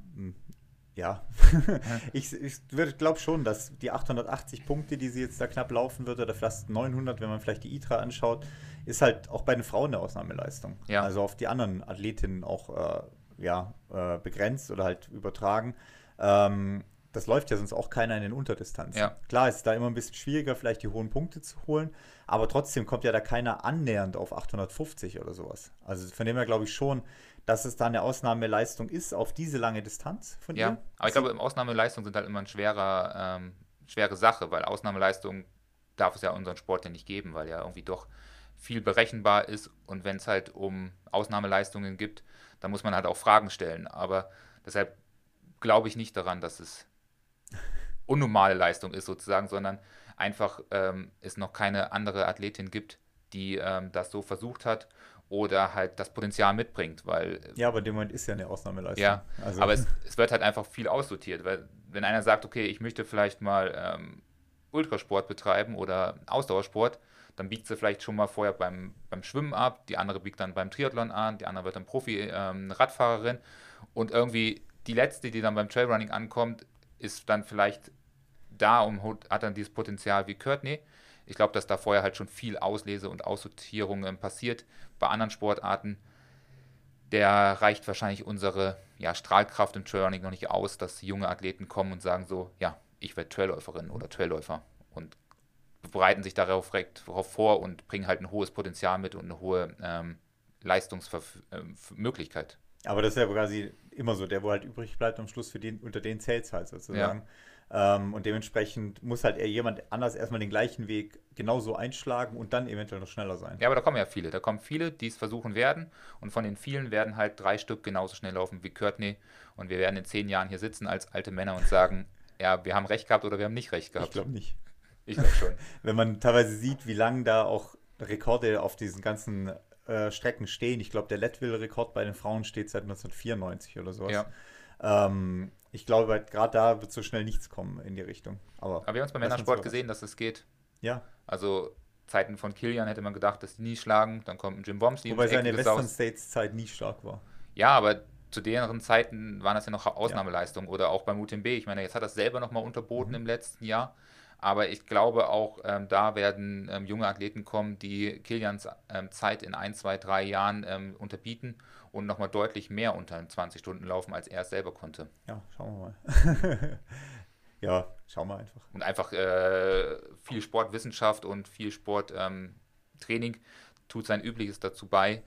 Ich glaube schon, dass die 880 Punkte, die sie jetzt da knapp laufen wird, oder vielleicht 900, wenn man vielleicht die ITRA anschaut, ist halt auch bei den Frauen eine Ausnahmeleistung. Ja. Also auf die anderen Athletinnen auch begrenzt oder halt übertragen. Das läuft ja sonst auch keiner in den Unterdistanzen. Ja. Klar, ist da immer ein bisschen schwieriger, vielleicht die hohen Punkte zu holen, aber trotzdem kommt ja da keiner annähernd auf 850 oder sowas. Also von dem her glaube ich schon, dass es da eine Ausnahmeleistung ist auf diese lange Distanz von ihr. Ja, aber ich glaube, Ausnahmeleistungen sind halt immer eine schwere Sache, weil Ausnahmeleistungen darf es ja unseren Sport ja nicht geben, weil ja irgendwie doch viel berechenbar ist, und wenn es halt um Ausnahmeleistungen gibt, dann muss man halt auch Fragen stellen. Aber deshalb glaube ich nicht daran, dass es unnormale Leistung ist sozusagen, sondern einfach es noch keine andere Athletin gibt, die das so versucht hat oder halt das Potenzial mitbringt, weil... Ja, aber in dem Moment ist ja eine Ausnahmeleistung. Ja, also. Aber es wird halt einfach viel aussortiert, weil wenn einer sagt, okay, ich möchte vielleicht mal Ultrasport betreiben oder Ausdauersport, dann biegt sie vielleicht schon mal vorher beim Schwimmen ab, die andere biegt dann beim Triathlon an, die andere wird dann Profi-Radfahrerin und irgendwie die letzte, die dann beim Trailrunning ankommt, ist dann vielleicht da und hat dann dieses Potenzial wie Courtney. Ich glaube, dass da vorher halt schon viel Auslese und Aussortierungen passiert. Bei anderen Sportarten, der reicht wahrscheinlich unsere Strahlkraft im Trailrunning noch nicht aus, dass junge Athleten kommen und sagen so, ich werde Trailläuferin oder Trailläufer, und bereiten sich darauf vor und bringen halt ein hohes Potenzial mit und eine hohe Leistungsmöglichkeit. Aber das ist ja quasi immer so, der, wo halt übrig bleibt am Schluss, unter den zählt es halt sozusagen. Ja. Und dementsprechend muss halt eher jemand anders erstmal den gleichen Weg genauso einschlagen und dann eventuell noch schneller sein. Ja, aber da kommen viele, die es versuchen werden, und von den vielen werden halt 3 Stück genauso schnell laufen wie Courtney, und wir werden in 10 Jahren hier sitzen als alte Männer und sagen, wir haben recht gehabt oder wir haben nicht recht gehabt. Ich glaube nicht. Ich glaube schon. Wenn man teilweise sieht, wie lange da auch Rekorde auf diesen ganzen Strecken stehen. Ich glaube, der Leadville-Rekord bei den Frauen steht seit 1994 oder sowas. Ja. Ich glaube, halt gerade da wird so schnell nichts kommen in die Richtung. Aber wir haben es beim Männersport gesehen, dass es geht. Ja. Also Zeiten von Kilian hätte man gedacht, dass die nie schlagen. Dann kommt ein Jim Wormsley. Wobei seine Western States-Zeit nie stark war. Ja, aber zu deren Zeiten waren das ja noch Ausnahmeleistungen. Oder auch beim UTMB. Ich meine, jetzt hat das selber nochmal unterboten im letzten Jahr. Aber ich glaube auch, da werden junge Athleten kommen, die Kilians Zeit in 1, 2, 3 Jahren unterbieten und nochmal deutlich mehr unter 20 Stunden laufen, als er es selber konnte. Ja, schauen wir mal. Ja, schauen wir einfach. Und einfach viel Sportwissenschaft und viel Sporttraining tut sein Übliches dazu bei.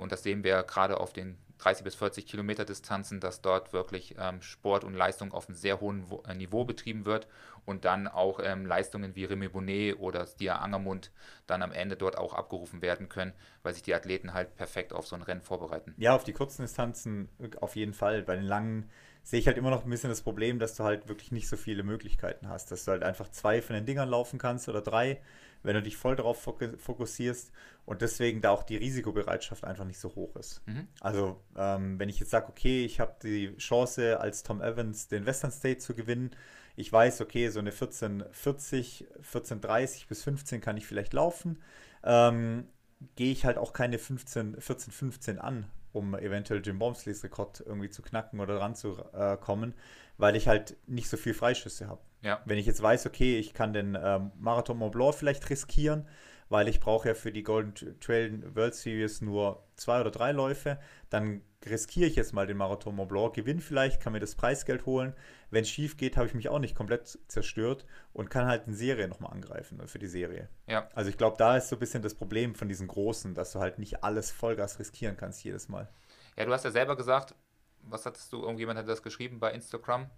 Und das sehen wir gerade auf den 30 bis 40 Kilometer Distanzen, dass dort wirklich Sport und Leistung auf einem sehr hohen Niveau betrieben wird und dann auch Leistungen wie Remi Bonnet oder Stia Angermund dann am Ende dort auch abgerufen werden können, weil sich die Athleten halt perfekt auf so ein Rennen vorbereiten. Ja, auf die kurzen Distanzen auf jeden Fall. Bei den langen sehe ich halt immer noch ein bisschen das Problem, dass du halt wirklich nicht so viele Möglichkeiten hast, dass du halt einfach 2 von den Dingern laufen kannst oder 3, wenn du dich voll darauf fokussierst, und deswegen da auch die Risikobereitschaft einfach nicht so hoch ist. Mhm. Also wenn ich jetzt sage, okay, ich habe die Chance, als Tom Evans den Western State zu gewinnen, ich weiß, okay, so eine 1440, 1430 bis 15 kann ich vielleicht laufen, gehe ich halt auch keine 14:15 an, um eventuell Jim Wormsleys Rekord irgendwie zu knacken oder ranzukommen, weil ich halt nicht so viel Freischüsse habe. Ja. Wenn ich jetzt weiß, okay, ich kann den Marathon Mont Blanc vielleicht riskieren, weil ich brauche ja für die Golden Trail World Series nur 2 oder 3 Läufe, dann riskiere ich jetzt mal den Marathon Mont Blanc, gewinne vielleicht, kann mir das Preisgeld holen. Wenn es schief geht, habe ich mich auch nicht komplett zerstört und kann halt in Serie nochmal angreifen, ne, für die Serie. Ja. Also ich glaube, da ist so ein bisschen das Problem von diesen Großen, dass du halt nicht alles Vollgas riskieren kannst jedes Mal. Ja, du hast ja selber gesagt, was hattest du, irgendjemand hat das geschrieben bei Instagram,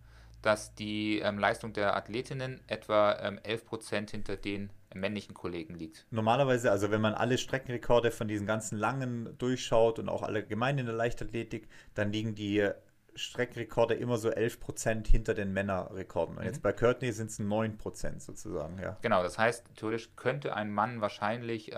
dass die Leistung der Athletinnen etwa 11% hinter den männlichen Kollegen liegt. Normalerweise, also wenn man alle Streckenrekorde von diesen ganzen langen durchschaut und auch alle allgemein in der Leichtathletik, dann liegen die Streckenrekorde immer so 11% hinter den Männerrekorden. Und jetzt bei Courtney sind es 9% sozusagen, ja. Genau, das heißt, theoretisch könnte ein Mann wahrscheinlich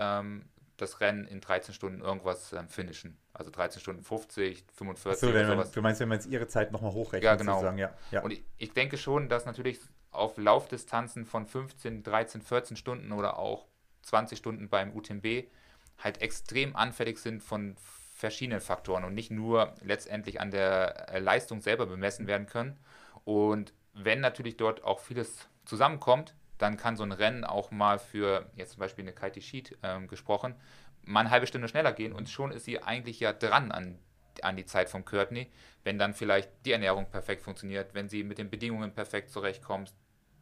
das Rennen in 13 Stunden irgendwas finishen. Also 13 Stunden 50, 45 so, oder sowas. Du meinst, wenn man jetzt ihre Zeit nochmal hochrechnet? Ja, genau. Sozusagen, ja, ja. Und ich denke schon, dass natürlich auf Laufdistanzen von 15, 13, 14 Stunden oder auch 20 Stunden beim UTMB halt extrem anfällig sind von verschiedenen Faktoren und nicht nur letztendlich an der Leistung selber bemessen werden können. Und wenn natürlich dort auch vieles zusammenkommt, dann kann so ein Rennen auch mal für, jetzt zum Beispiel eine Katie Schide gesprochen, mal eine halbe Stunde schneller gehen und schon ist sie eigentlich ja dran an die Zeit von Courtney, wenn dann vielleicht die Ernährung perfekt funktioniert, wenn sie mit den Bedingungen perfekt zurechtkommt,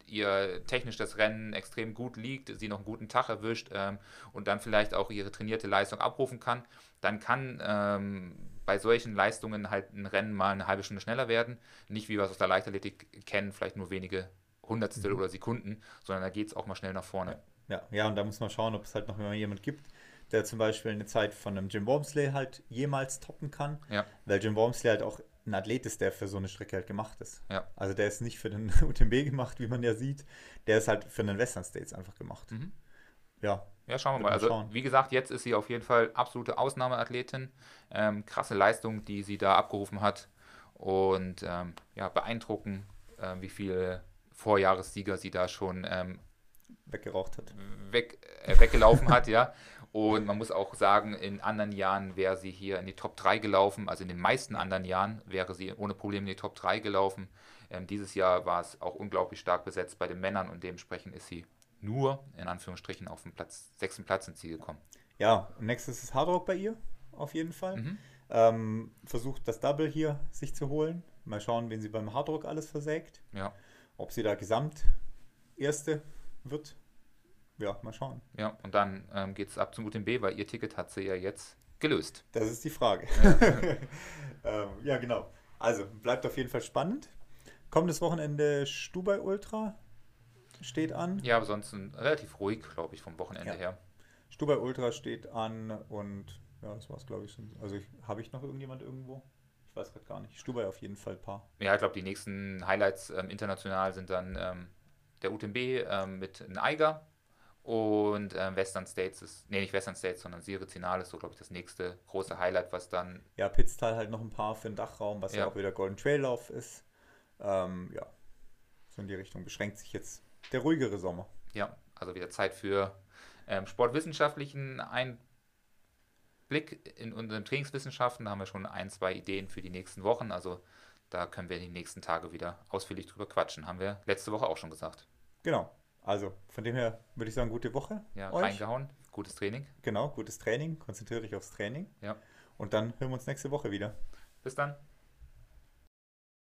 ihr technisch das Rennen extrem gut liegt, sie noch einen guten Tag erwischt und dann vielleicht auch ihre trainierte Leistung abrufen kann, dann kann bei solchen Leistungen halt ein Rennen mal eine halbe Stunde schneller werden. Nicht wie wir es aus der Leichtathletik kennen, vielleicht nur wenige Hundertstel oder Sekunden, sondern da geht es auch mal schnell nach vorne. Ja, ja, und da muss man schauen, ob es halt noch jemand gibt, der zum Beispiel eine Zeit von einem Jim Wormsley halt jemals toppen kann, ja, weil Jim Wormsley halt auch ein Athlet ist, der für so eine Strecke halt gemacht ist. Ja. Also der ist nicht für den UTMB gemacht, wie man ja sieht, der ist halt für den Western States einfach gemacht. Mhm. Ja. Ja, schauen wir mal. Also wie gesagt, jetzt ist sie auf jeden Fall absolute Ausnahmeathletin. Krasse Leistung, die sie da abgerufen hat und ja, beeindruckend, wie viele Vorjahressieger sie da schon weggelaufen hat, ja. Und man muss auch sagen, in anderen Jahren wäre sie hier in die Top 3 gelaufen, also in den meisten anderen Jahren wäre sie ohne Probleme in die Top 3 gelaufen. Dieses Jahr war es auch unglaublich stark besetzt bei den Männern und dementsprechend ist sie nur, in Anführungsstrichen, auf den 6. Platz ins Ziel gekommen. Ja, und nächstes ist Hardrock bei ihr, auf jeden Fall. Mhm. Versucht das Double hier sich zu holen. Mal schauen, wen sie beim Hardrock alles versägt. Ja. Ob sie da gesamt Erste wird. Ja, mal schauen. Ja, und dann geht es ab zum UTMB, weil ihr Ticket hat sie ja jetzt gelöst. Das ist die Frage. Ja, ja, genau. Also, bleibt auf jeden Fall spannend. Kommendes Wochenende Stubai Ultra steht an. Ja, aber sonst relativ ruhig, glaube ich, vom Wochenende her. Stubai Ultra steht an und ja, das war es, glaube ich, schon. Also, habe ich noch irgendjemand irgendwo? Ich weiß gerade gar nicht. Stubai auf jeden Fall ein paar. Ja, ich glaube, die nächsten Highlights international sind dann der UTMB mit Eiger. Und Western States ist, nee, nicht Western States, sondern Sierre-Zinal ist so, glaube ich, das nächste große Highlight, was dann... Ja, Pitztal halt noch ein paar für den Dachraum, was ja auch wieder Golden Trail Lauf ist. Ja, so in die Richtung beschränkt sich jetzt der ruhigere Sommer. Ja, also wieder Zeit für sportwissenschaftlichen Einblick in unseren Trainingswissenschaften. Da haben wir schon 1, 2 Ideen für die nächsten Wochen. Also da können wir die nächsten Tage wieder ausführlich drüber quatschen. Haben wir letzte Woche auch schon gesagt. Genau. Also, von dem her würde ich sagen, gute Woche. Ja, euch. Reingehauen. Gutes Training. Genau, gutes Training. Konzentriere dich aufs Training. Ja. Und dann hören wir uns nächste Woche wieder. Bis dann.